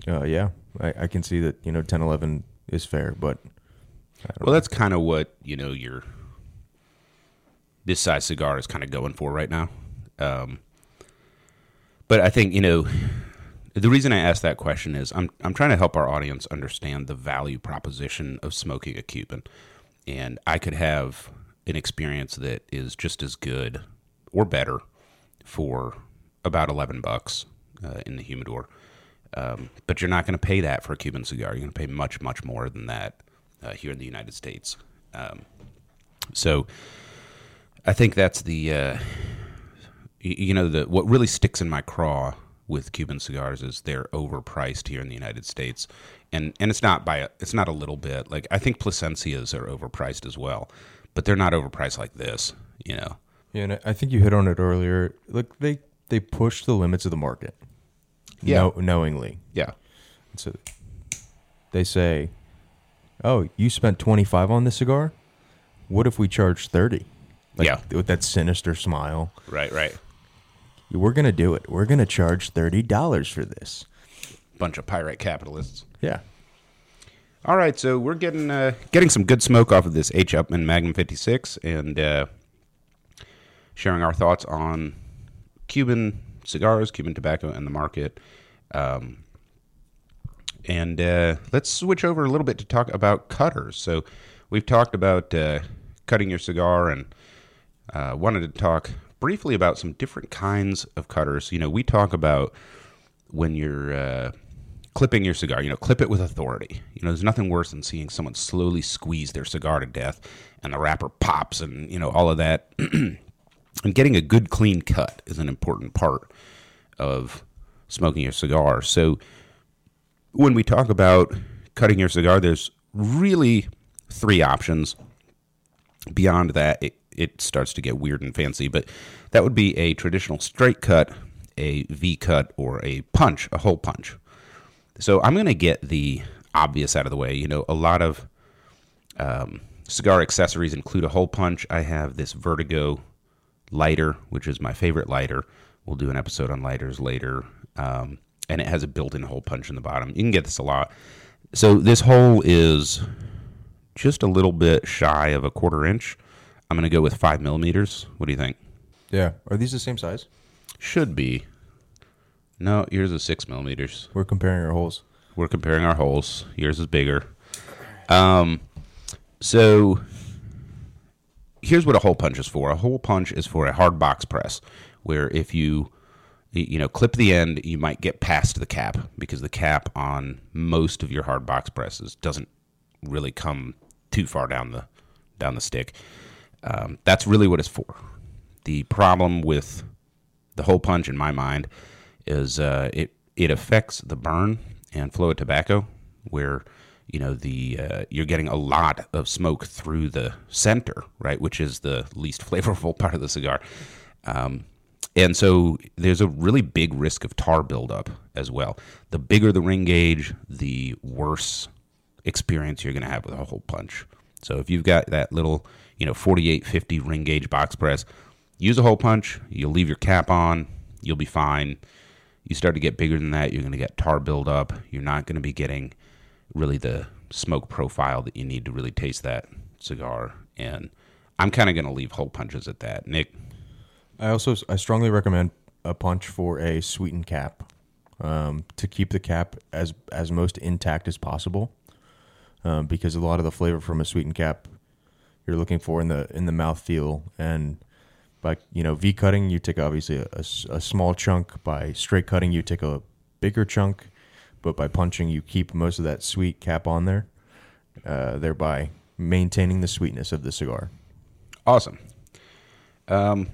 uh, yeah, I, I can see that, you know, ten, eleven is fair, but. Well, know. That's kind of what, you know, your, this size cigar is kind of going for right now. Um, but I think, you know. The reason I asked that question is I'm I'm trying to help our audience understand the value proposition of smoking a Cuban, and I could have an experience that is just as good or better for about eleven bucks uh, in the humidor, um, but you're not going to pay that for a Cuban cigar. You're going to pay much much more than that uh, here in the United States. Um, so I think that's the uh, you, you know the what really sticks in my craw with Cuban cigars is they're overpriced here in the United States. And and it's not by a, it's not a little bit. Like I think Placencias are overpriced as well, but they're not overpriced like this, you know. Yeah, and I think you hit on it earlier. Look, they they push the limits of the market. Yeah. No, knowingly. Yeah. And so they say, "Oh, you spent twenty-five on this cigar? What if we charge thirty?" Like, yeah. With that sinister smile. Right, right. We're going to do it. We're going to charge thirty dollars for this. Bunch of pirate capitalists. Yeah. All right, so we're getting uh, getting some good smoke off of this H. Upmann Magnum fifty-six and uh, sharing our thoughts on Cuban cigars, Cuban tobacco, and the market. Um, and uh, let's switch over a little bit to talk about cutters. So we've talked about uh, cutting your cigar, and uh, wanted to talk briefly about some different kinds of cutters. You know, we talk about when you're uh, clipping your cigar, you know, clip it with authority. You know, there's nothing worse than seeing someone slowly squeeze their cigar to death and the wrapper pops and, you know, all of that. And getting a good, clean cut is an important part of smoking your cigar. So when we talk about cutting your cigar, there's really three options. Beyond that, it, it starts to get weird and fancy, but that would be a traditional straight cut, a V-cut, or a punch, a hole punch. So I'm going to get the obvious out of the way. You know, a lot of um, cigar accessories include a hole punch. I have this Vertigo lighter, which is my favorite lighter. We'll do an episode on lighters later. Um, and it has a built-in hole punch in the bottom. You can get this a lot. So this hole is just a little bit shy of a quarter inch. I'm going to go with five millimeters. What do you think? Yeah. Are these the same size? Should be. No, yours is six millimeters. We're comparing our holes. We're comparing our holes. Yours is bigger. Um, so here's what a hole punch is for. A hole punch is for a hard box press, where if you, you know, clip the end, you might get past the cap, because the cap on most of your hard box presses doesn't really come too far down the down the stick. Um, that's really what it's for. The problem with the hole punch, in my mind, is uh, it it affects the burn and flow of tobacco, where you know the uh, you're getting a lot of smoke through the center, right, which is the least flavorful part of the cigar, um, and so there's a really big risk of tar buildup as well. The bigger the ring gauge, the worse experience you're going to have with a hole punch. So if you've got that little, you know, forty-eight fifty ring gauge box press, use a hole punch. You'll leave your cap on. You'll be fine. You start to get bigger than that, you're going to get tar buildup. You're not going to be getting really the smoke profile that you need to really taste that cigar. And I'm kind of going to leave hole punches at that. Nick? I also I strongly recommend a punch for a sweetened cap um, to keep the cap as, as most intact as possible, um, because a lot of the flavor from a sweetened cap you're looking for in the in the mouthfeel. And by, you know, V-cutting, you take obviously a, a, a small chunk. By straight cutting, you take a bigger chunk. But by punching, you keep most of that sweet cap on there, uh, thereby maintaining the sweetness of the cigar. Awesome. Um,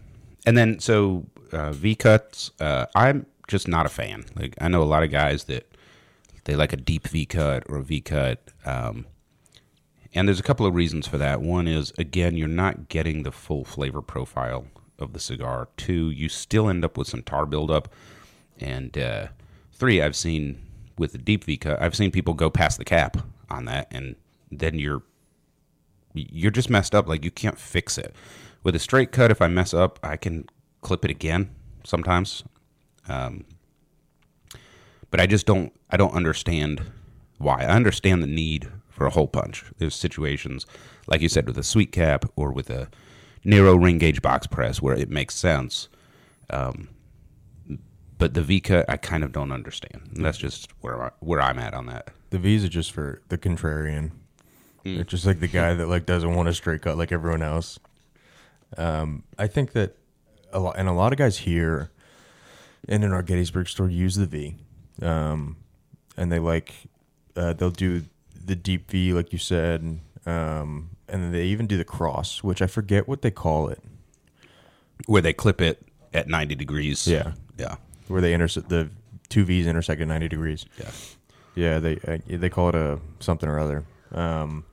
and then, so uh, V-cuts, uh, I'm just not a fan. Like, I know a lot of guys that they like a deep V-cut or a V-cut. Um, and there's a couple of reasons for that. One is, again, you're not getting the full flavor profile of the cigar. Two, you still end up with some tar buildup. And uh, three, I've seen with the deep V-cut, I've seen people go past the cap on that, and then you're you're just messed up. Like, you can't fix it. With a straight cut, if I mess up, I can clip it again sometimes. Um, but I just don't I don't understand why. I understand the need for a hole punch. There's situations, like you said, with a sweet cap or with a narrow ring gauge box press where it makes sense. Um, but the V cut, I kind of don't understand. That's just where I, where I'm at on that. The V's are just for the contrarian. Mm. It's just like the guy that like doesn't want a straight cut like everyone else. Um, I think that a lot, and a lot of guys here and in our Gettysburg store use the V, um, and they like uh, they'll do the deep V, like you said, um, and then they even do the cross, which I forget what they call it, where they clip it at ninety degrees. Yeah, yeah. Where they intersect, the two V's intersect at ninety degrees. Yeah, yeah. They uh, they call it a something or other, um,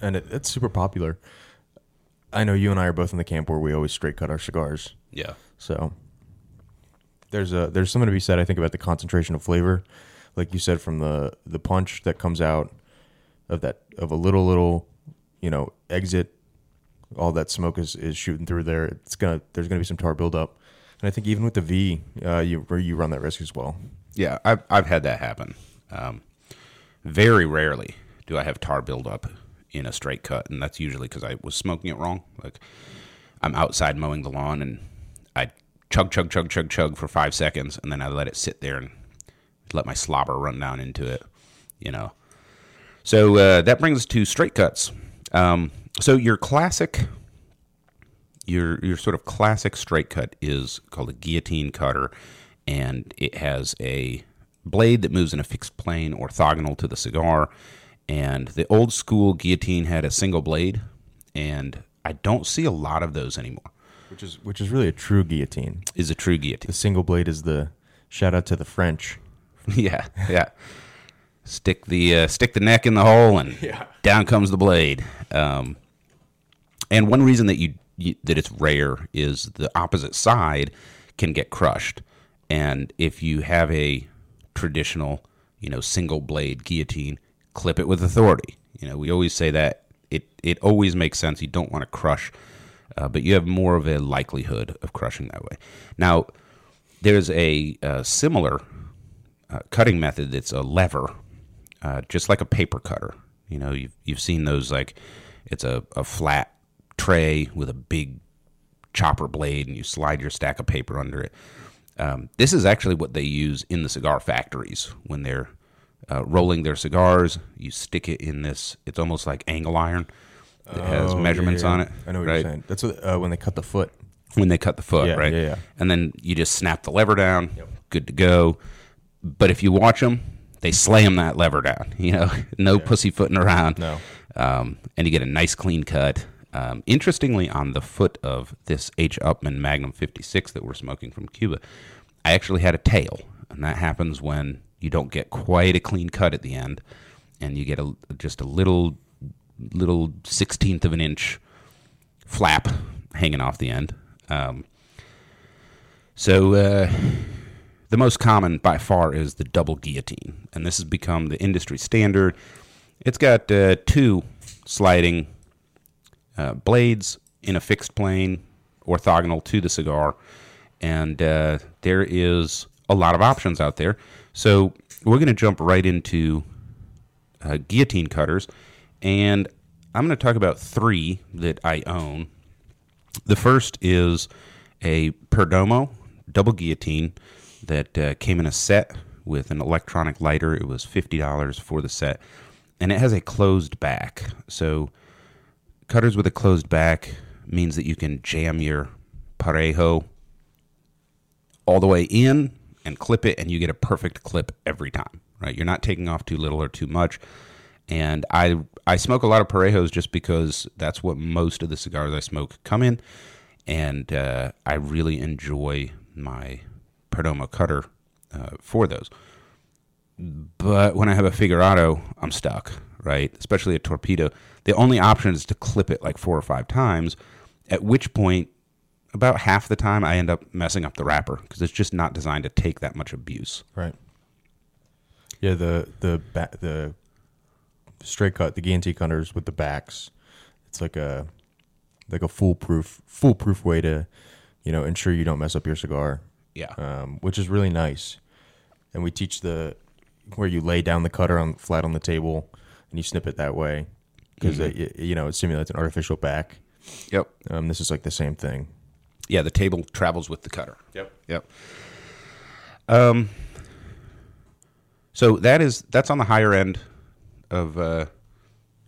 and it, it's super popular. I know you and I are both in the camp where we always straight cut our cigars. Yeah. So there's a there's something to be said, I think, about the concentration of flavor, like you said, from the the punch that comes out of that of a little little, you know, exit. All that smoke is, is shooting through there. It's gonna there's gonna be some tar buildup. And I think even with the V, uh, you you run that risk as well. Yeah, I've I've had that happen. Um, very rarely do I have tar buildup in a straight cut, and that's usually because I was smoking it wrong. Like, I'm outside mowing the lawn, and I chug, chug, chug, chug, chug for five seconds, and then I let it sit there and let my slobber run down into it, you know. So uh, that brings us to straight cuts. Um, so your classic, your your sort of classic straight cut is called a guillotine cutter, and it has a blade that moves in a fixed plane orthogonal to the cigar. And the old school guillotine had a single blade, and I don't see a lot of those anymore. Which is which is really a true guillotine. Is a true guillotine. The single blade is the shout out to the French. Yeah, yeah. Stick the uh, stick the neck in the hole, and yeah. down comes the blade. Um, and one reason that you, you that it's rare is the opposite side can get crushed, and if you have a traditional, you know, single blade guillotine, clip it with authority. You know, we always say that it it always makes sense. You don't want to crush, uh, but you have more of a likelihood of crushing that way. Now, there's a, a similar uh, cutting method that's a lever, uh, just like a paper cutter. You know, you've you've seen those, like it's a, a flat tray with a big chopper blade, and you slide your stack of paper under it. Um, this is actually what they use in the cigar factories when they're Uh, rolling their cigars. You stick it in this, it's almost like angle iron that oh, has measurements yeah, yeah. on it. I know what right? you're saying. That's what, uh, when they cut the foot. When they cut the foot, yeah, right? Yeah, yeah. And then you just snap the lever down, yep. good to go. But if you watch them, they slam that lever down, you know, no yeah. pussyfooting around. No. Um, and you get a nice clean cut. Um, interestingly, on the foot of this H. Upmann Magnum fifty-six that we're smoking from Cuba, I actually had a tail, and that happens when you don't get quite a clean cut at the end, and you get a, just a little little sixteenth of an inch flap hanging off the end. Um, so uh, the most common by far is the double guillotine, and this has become the industry standard. It's got uh, two sliding uh, blades in a fixed plane, orthogonal to the cigar, and uh, there is a lot of options out there. So we're going to jump right into uh, guillotine cutters, and I'm going to talk about three that I own. The first is a Perdomo double guillotine that uh, came in a set with an electronic lighter. It was fifty dollars for the set, and it has a closed back. So cutters with a closed back means that you can jam your Parejo all the way in and clip it, and you get a perfect clip every time, right? You're not taking off too little or too much. And I I smoke a lot of Parejos just because that's what most of the cigars I smoke come in, and uh, I really enjoy my Perdomo cutter uh, for those. But when I have a Figurado, I'm stuck, right? Especially a Torpedo. The only option is to clip it like four or five times, at which point about half the time I end up messing up the wrapper because it's just not designed to take that much abuse. Right. Yeah, the the ba- the straight cut, the guillotine cutters with the backs, it's like a like a foolproof foolproof way to, you know, ensure you don't mess up your cigar. Yeah. Um, which is really nice. And we teach the where you lay down the cutter on flat on the table and you snip it that way because mm-hmm. you know it simulates an artificial back. Yep. Um, this is like the same thing. Yeah, the table travels with the cutter. Yep. Yep. Um. So that is that's on the higher end of uh,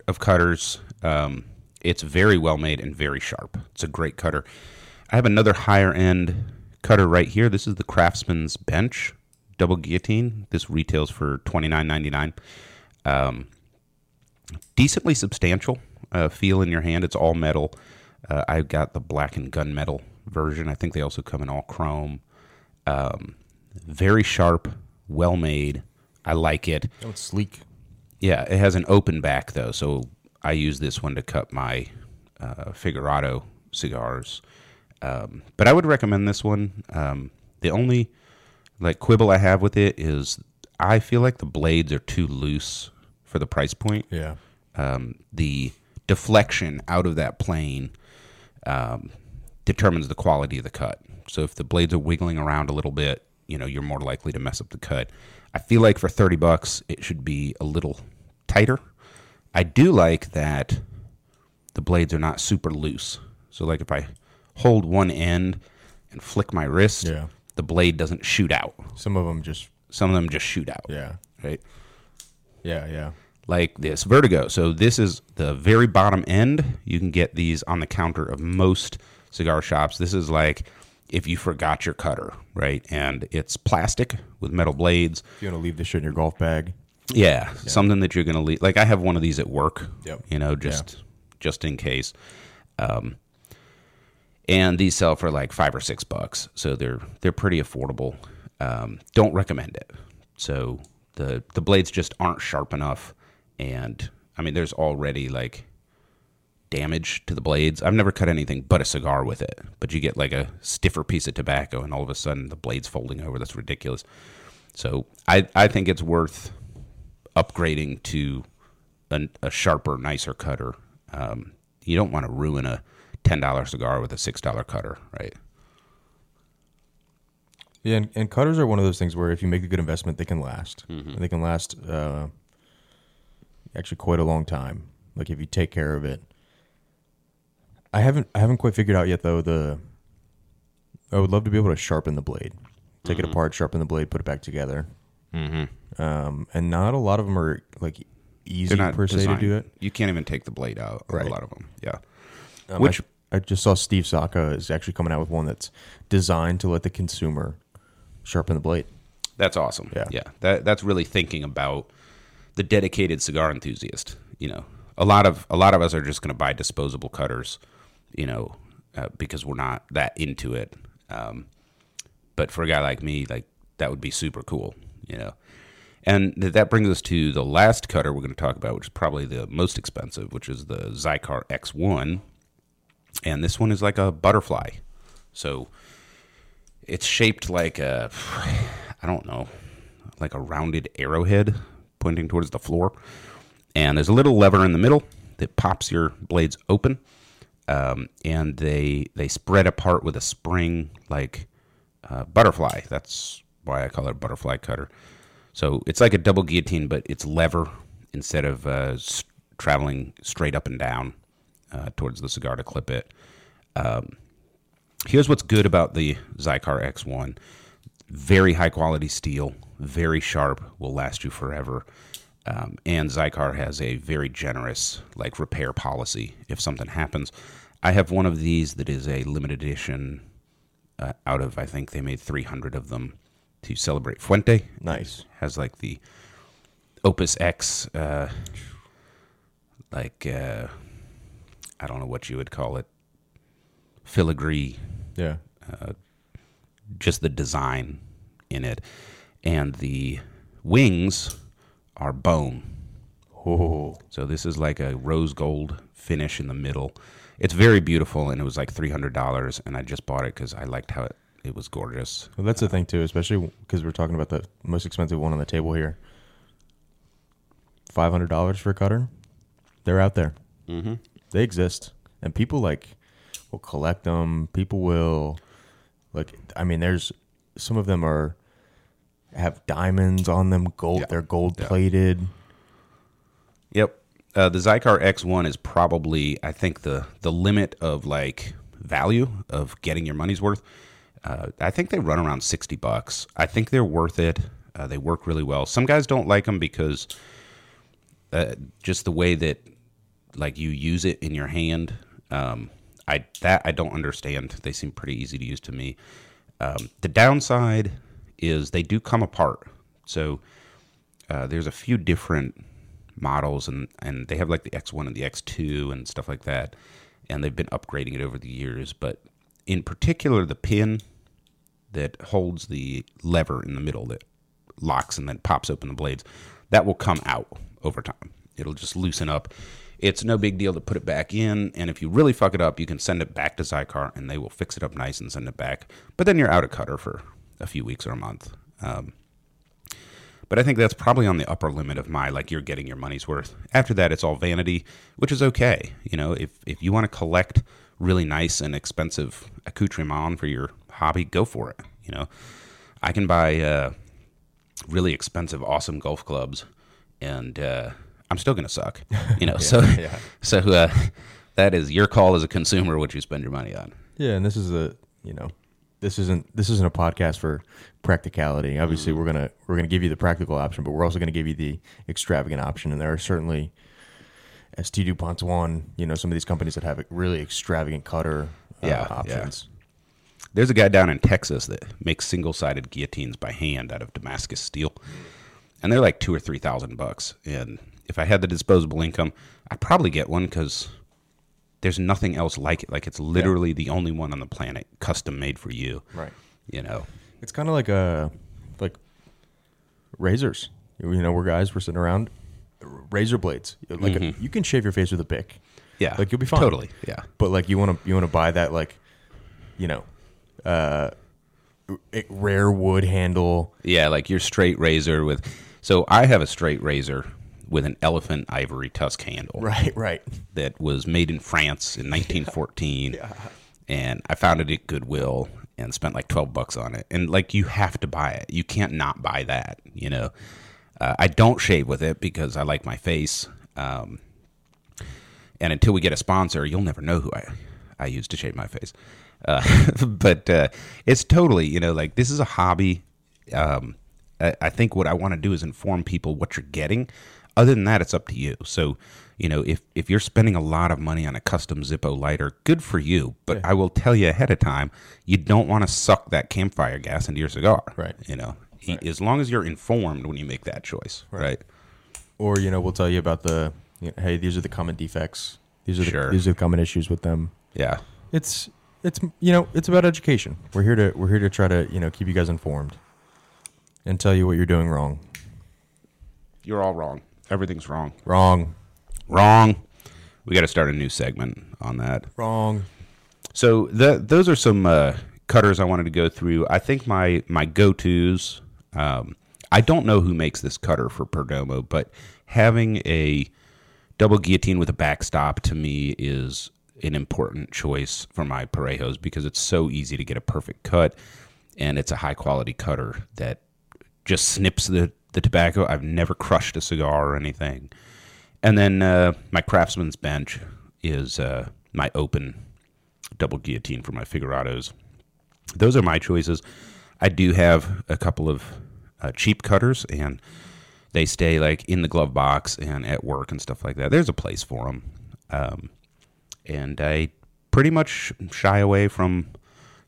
of cutters. Um, it's very well made and very sharp. It's a great cutter. I have another higher end cutter right here. This is the Craftsman's Bench double guillotine. This retails for twenty-nine ninety-nine. Um, decently substantial uh, feel in your hand. It's all metal. Uh, I've got the black and gunmetal version. I think they also come in all chrome. Um, very sharp, well made. I like it. Oh, it's sleek. Yeah, it has an open back though, so I use this one to cut my uh, Figurado cigars. Um, but I would recommend this one. Um, the only like quibble I have with it is I feel like the blades are too loose for the price point. Yeah. Um, the deflection out of that plane um, determines the quality of the cut. So if the blades are wiggling around a little bit, you know, you're more likely to mess up the cut. I feel like for thirty bucks, it should be a little tighter. I do like that the blades are not super loose. So like if I hold one end and flick my wrist, yeah. the blade doesn't shoot out. Some of them just... Some of them just shoot out. Yeah. Right? Yeah, yeah. Like this Vertigo. So this is the very bottom end. You can get these on the counter of most cigar shops. This is like if you forgot your cutter, right? And it's plastic with metal blades. If you want to leave this shit in your golf bag. Yeah, yeah. Something that you're going to leave. Like I have one of these at work, yep. you know, just yeah. just in case. Um, and these sell for like five or six bucks. So they're they're pretty affordable. Um, don't recommend it. So the the blades just aren't sharp enough, and I mean, there's already like damage to the blades. I've never cut anything but a cigar with it, but you get like a stiffer piece of tobacco, and all of a sudden the blade's folding over. That's ridiculous. So I I think it's worth upgrading to a, a sharper, nicer cutter. Um, you don't want to ruin a ten dollar cigar with a six dollar cutter, right? Yeah, and, and cutters are one of those things where if you make a good investment, they can last. Mm-hmm. They can last uh, actually quite a long time. Like if you take care of it. I haven't, I haven't quite figured out yet though. The I would love to be able to sharpen the blade, take mm-hmm. it apart, sharpen the blade, put it back together. Mm-hmm. Um, and not a lot of them are like easy per se designed. To do it. You can't even take the blade out. Right. A lot of them, yeah. Um, Which I, I just saw Steve Saka is actually coming out with one that's designed to let the consumer sharpen the blade. That's awesome. Yeah, yeah. That that's really thinking about the dedicated cigar enthusiast. You know, a lot of a lot of us are just going to buy disposable cutters, you know, uh, because we're not that into it. Um, but for a guy like me, like that would be super cool, you know. And th- that brings us to the last cutter we're going to talk about, which is probably the most expensive, which is the Xikar X one, and this one is like a butterfly, so it's shaped like a, I don't know, like a rounded arrowhead pointing towards the floor. And there's a little lever in the middle that pops your blades open, um, and they they spread apart with a spring like uh, butterfly. That's why I call it a butterfly cutter. So it's like a double guillotine, but it's lever instead of uh, s- traveling straight up and down uh, towards the cigar to clip it. Um, here's what's good about the Xikar X one. Very high-quality steel, very sharp, will last you forever. Um, and Xikar has a very generous like repair policy if something happens. I have one of these that is a limited edition uh, out of, I think they made three hundred of them to celebrate Fuente. Nice. It has like the Opus X, uh, like, uh, I don't know what you would call it, filigree. Yeah. Uh, just the design in it. And the wings are bone. Oh. So this is like a rose gold finish in the middle. It's very beautiful, and it was like three hundred dollars, and I just bought it because I liked how it, it was gorgeous. Well, that's uh, the thing, too, especially because we're talking about the most expensive one on the table here. five hundred dollars for a cutter? They're out there. Mm-hmm. They exist. And people, like, will collect them. People will... Like, I mean, there's some of them are have diamonds on them, gold. Yeah. They're gold yeah. plated. Yep. Uh, the Xikar X one is probably, I think, the the limit of like value of getting your money's worth. Uh, I think they run around sixty bucks. I think they're worth it. Uh, they work really well. Some guys don't like them because uh, just the way that like you use it in your hand. Um, I, that I don't understand. They seem pretty easy to use to me. Um, the downside is they do come apart. So uh, there's a few different models, and, and they have like the X one and the X two and stuff like that, and they've been upgrading it over the years. But in particular, the pin that holds the lever in the middle that locks and then pops open the blades, that will come out over time. It'll just loosen up. It's no big deal to put it back in, and if you really fuck it up, you can send it back to Xikar, and they will fix it up nice and send it back. But then you're out of cutter for a few weeks or a month. Um, but I think that's probably on the upper limit of my, like, you're getting your money's worth. After that, it's all vanity, which is okay. You know, if, if you want to collect really nice and expensive accoutrement for your hobby, go for it. You know, I can buy uh, really expensive, awesome golf clubs, and... Uh, I'm still going to suck, you know, yeah, so yeah. so uh, that is your call as a consumer, what you spend your money on. Yeah, and this is a, you know, this isn't this isn't a podcast for practicality. Obviously, mm. we're gonna we're gonna give you the practical option, but we're also gonna give you the extravagant option. And there are certainly S T DuPont's one, you know, some of these companies that have really extravagant cutter uh, yeah, options. Yeah. There's a guy down in Texas that makes single-sided guillotines by hand out of Damascus steel, and they're like two or three thousand bucks. And if I had the disposable income, I'd probably get one because there's nothing else like it. Like it's literally yeah. the only one on the planet custom made for you. Right. You know, it's kind of like a like razors. You know, we're guys, we're sitting around razor blades. Like mm-hmm. a, you can shave your face with a Bic. Yeah. Like you'll be fine. Totally. Yeah. But like you want to you want to buy that like, you know. Uh, rare wood handle. Yeah, like your straight razor with. So I have a straight razor with an elephant ivory tusk handle. Right, right. That was made in France in nineteen fourteen, yeah. Yeah. and I found it at Goodwill and spent like twelve bucks on it. And like you have to buy it. You can't not buy that. You know, uh, I don't shave with it because I like my face. Um, and until we get a sponsor, you'll never know who I I use to shave my face. Uh, but uh, it's totally, you know, like this is a hobby. Um, I, I think what I want to do is inform people what you're getting. Other than that, it's up to you. So, you know, if, if you're spending a lot of money on a custom Zippo lighter, good for you. But yeah. I will tell you ahead of time, you don't want to suck that campfire gas into your cigar. Right. You know, right. As long as you're informed when you make that choice. Right. right? Or, you know, we'll tell you about the, you know, hey, these are the common defects. These are, sure. the, these are the common issues with them. Yeah. It's... It's you know it's about education. We're here to we're here to try to you know keep you guys informed, and tell you what you're doing wrong. You're all wrong. Everything's wrong. Wrong, wrong. We got to start a new segment on that. Wrong. So the, those are some uh, cutters I wanted to go through. I think my my go-tos. Um, I don't know who makes this cutter for Perdomo, but having a double guillotine with a backstop to me is an important choice for my Parejos because it's so easy to get a perfect cut, and it's a high quality cutter that just snips the, the tobacco. I've never crushed a cigar or anything. And then uh, my Craftsman's Bench is uh, my open double guillotine for my Figurados. Those are my choices. I do have a couple of uh, cheap cutters, and they stay like in the glove box and at work and stuff like that. There's a place for them. Um, And I pretty much shy away from,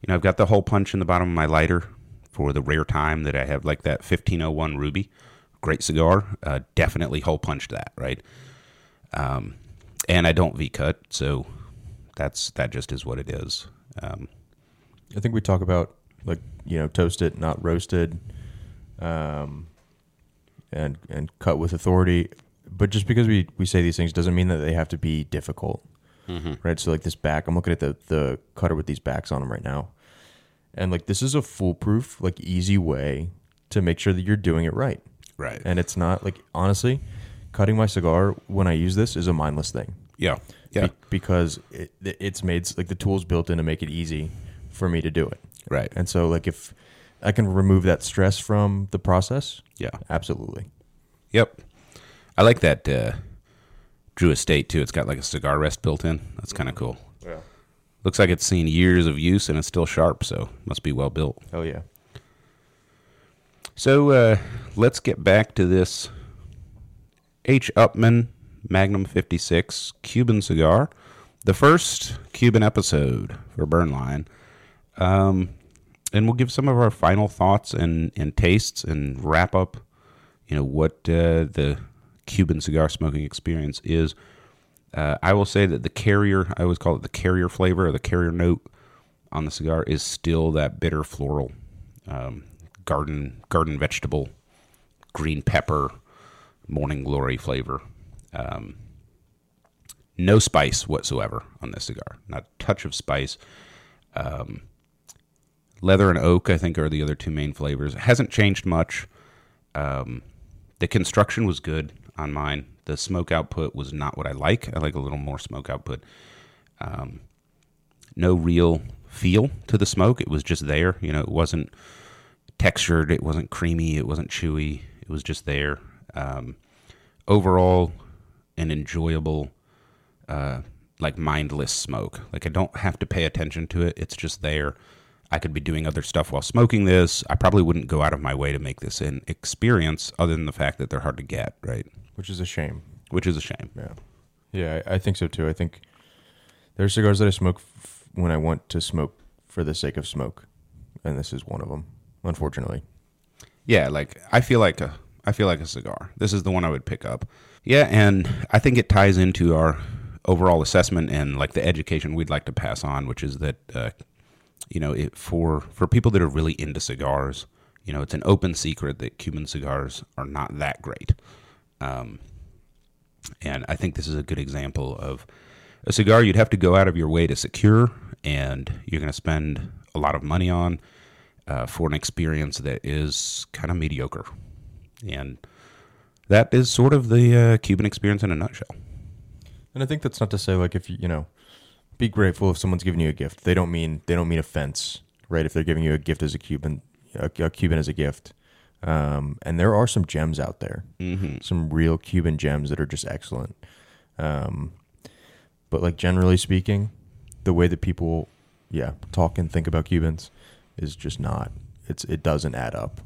you know, I've got the hole punch in the bottom of my lighter for the rare time that I have like that fifteen oh one Ruby. Great cigar. Uh, definitely hole punched that, right? Um, and I don't V-cut, so that's that just is what it is. Um, I think we talk about, like, you know, toasted, not roasted, um, and and cut with authority. But just because we, we say these things doesn't mean that they have to be difficult. Mm-hmm. Right, so like this back, I'm looking at the the cutter with these backs on them right now, and like this is a foolproof, like easy way to make sure that you're doing it right. Right, and it's not like honestly, cutting my cigar when I use this is a mindless thing. Yeah, yeah, Be- because it, it's made like the tools built in to make it easy for me to do it. Right, and so like if I can remove that stress from the process, yeah, absolutely. Yep, I like that. Uh... Drew Estate, too. It's got like a cigar rest built in. That's kind of cool. Yeah. Looks like it's seen years of use and it's still sharp, so must be well built. Oh, yeah. So uh, let's get back to this H. Upmann Magnum fifty-six Cuban cigar. The first Cuban episode for Burnline. Um, and we'll give some of our final thoughts and, and tastes and wrap up, you know, what uh, the... Cuban cigar smoking experience is. uh, I will say that the carrier, I always call it the carrier flavor or the carrier note on the cigar is still that bitter floral, um, garden garden vegetable, green pepper, morning glory flavor. Um, no spice whatsoever on this cigar. Not a touch of spice. Um, leather and oak, I think, are the other two main flavors. It hasn't changed much. Um, the construction was good on mine. The smoke output was not what I like. I like a little more smoke output. Um, no real feel to the smoke. It was just there. You know, it wasn't textured. It wasn't creamy. It wasn't chewy. It was just there. Um, overall, an enjoyable, uh, like mindless smoke. Like I don't have to pay attention to it. It's just there. I could be doing other stuff while smoking this. I probably wouldn't go out of my way to make this an experience other than the fact that they're hard to get, right? Which is a shame. Which is a shame. Yeah. Yeah, I think so too. I think there are cigars that I smoke f- when I want to smoke for the sake of smoke, and this is one of them, unfortunately. Yeah, like I feel like a I feel like a cigar. This is the one I would pick up. Yeah, and I think it ties into our overall assessment and like the education we'd like to pass on, which is that uh, you know, it, for for people that are really into cigars, you know, it's an open secret that Cuban cigars are not that great. Um, and I think this is a good example of a cigar you'd have to go out of your way to secure, and you're going to spend a lot of money on uh, for an experience that is kind of mediocre. And that is sort of the uh, Cuban experience in a nutshell. And I think that's not to say, like, if you, you know, be grateful if someone's giving you a gift. They don't mean they don't mean offense, right? If they're giving you a gift as a Cuban, a, a Cuban as a gift. Um, and there are some gems out there, mm-hmm. some real Cuban gems that are just excellent. Um, but like generally speaking, the way that people, yeah, talk and think about Cubans is just not. It's it doesn't add up.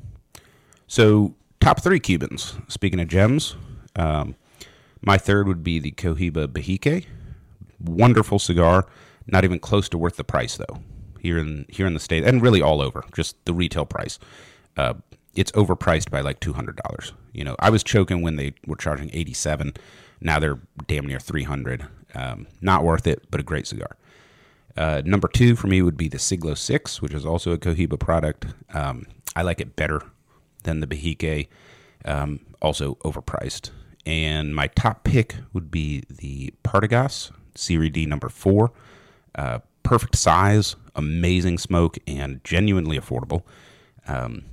So. Top three Cubans. Speaking of gems, um, my third would be the Cohiba Behike. Wonderful cigar. Not even close to worth the price, though, here in here in the state, and really all over, just the retail price. Uh, it's overpriced by like two hundred dollars. You know, I was choking when they were charging eighty-seven dollars. Now they're damn near three hundred dollars. Um, not worth it, but a great cigar. Uh, number two for me would be the Siglo six, which is also a Cohiba product. Um, I like it better than the Behike, um, also overpriced. And my top pick would be the Parejos, Series D number four. Uh, perfect size, amazing smoke, and genuinely affordable. Um,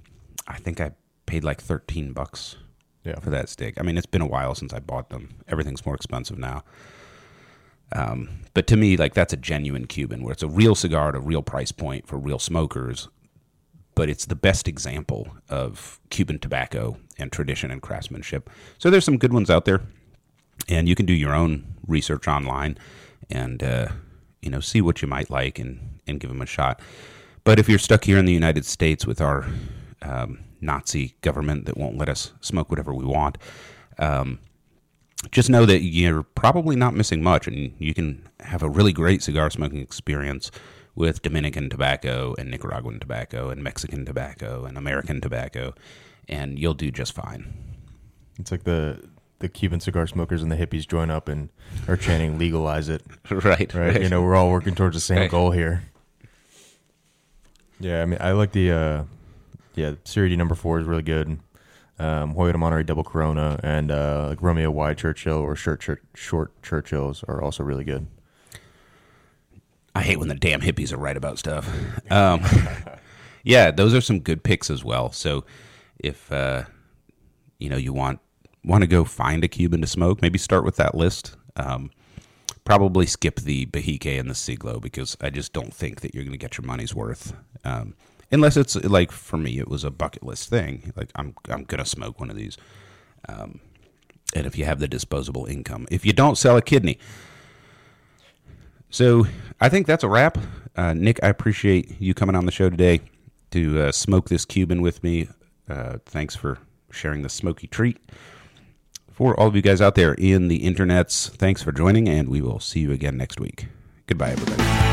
I think I paid like thirteen bucks yeah. for that stick. I mean, it's been a while since I bought them. Everything's more expensive now. Um, but to me, like, that's a genuine Cuban, where it's a real cigar at a real price point for real smokers. But it's the best example of Cuban tobacco and tradition and craftsmanship. So there's some good ones out there, and you can do your own research online and, uh, you know, see what you might like and, and give them a shot. But if you're stuck here in the United States with our um, Nazi government that won't let us smoke whatever we want, um, just know that you're probably not missing much, and you can have a really great cigar smoking experience with Dominican tobacco and Nicaraguan tobacco and Mexican tobacco and American tobacco, and you'll do just fine. It's like the the Cuban cigar smokers and the hippies join up and are chanting, legalize it. Right, right, right. You know, we're all working towards the same right. goal here. Yeah, I mean, I like the, uh, yeah, Serie D number four is really good. Um, Hoyo de Monterey Double Corona and uh, like Romeo Y Churchill or Short, Chur- Short Churchills are also really good. I hate when the damn hippies are right about stuff. Um, yeah, those are some good picks as well. So if uh, you know you want want to go find a Cuban to smoke, maybe start with that list. Um, probably skip the Behike and the Siglo because I just don't think that you're going to get your money's worth. Um, unless it's like for me, it was a bucket list thing. Like I'm I'm gonna smoke one of these. Um, and if you have the disposable income, if you don't, sell a kidney. So I think that's a wrap. Uh, Nick, I appreciate you coming on the show today to uh, smoke this Cuban with me. Uh, thanks for sharing the smoky treat. For all of you guys out there in the internets, thanks for joining, and we will see you again next week. Goodbye, everybody.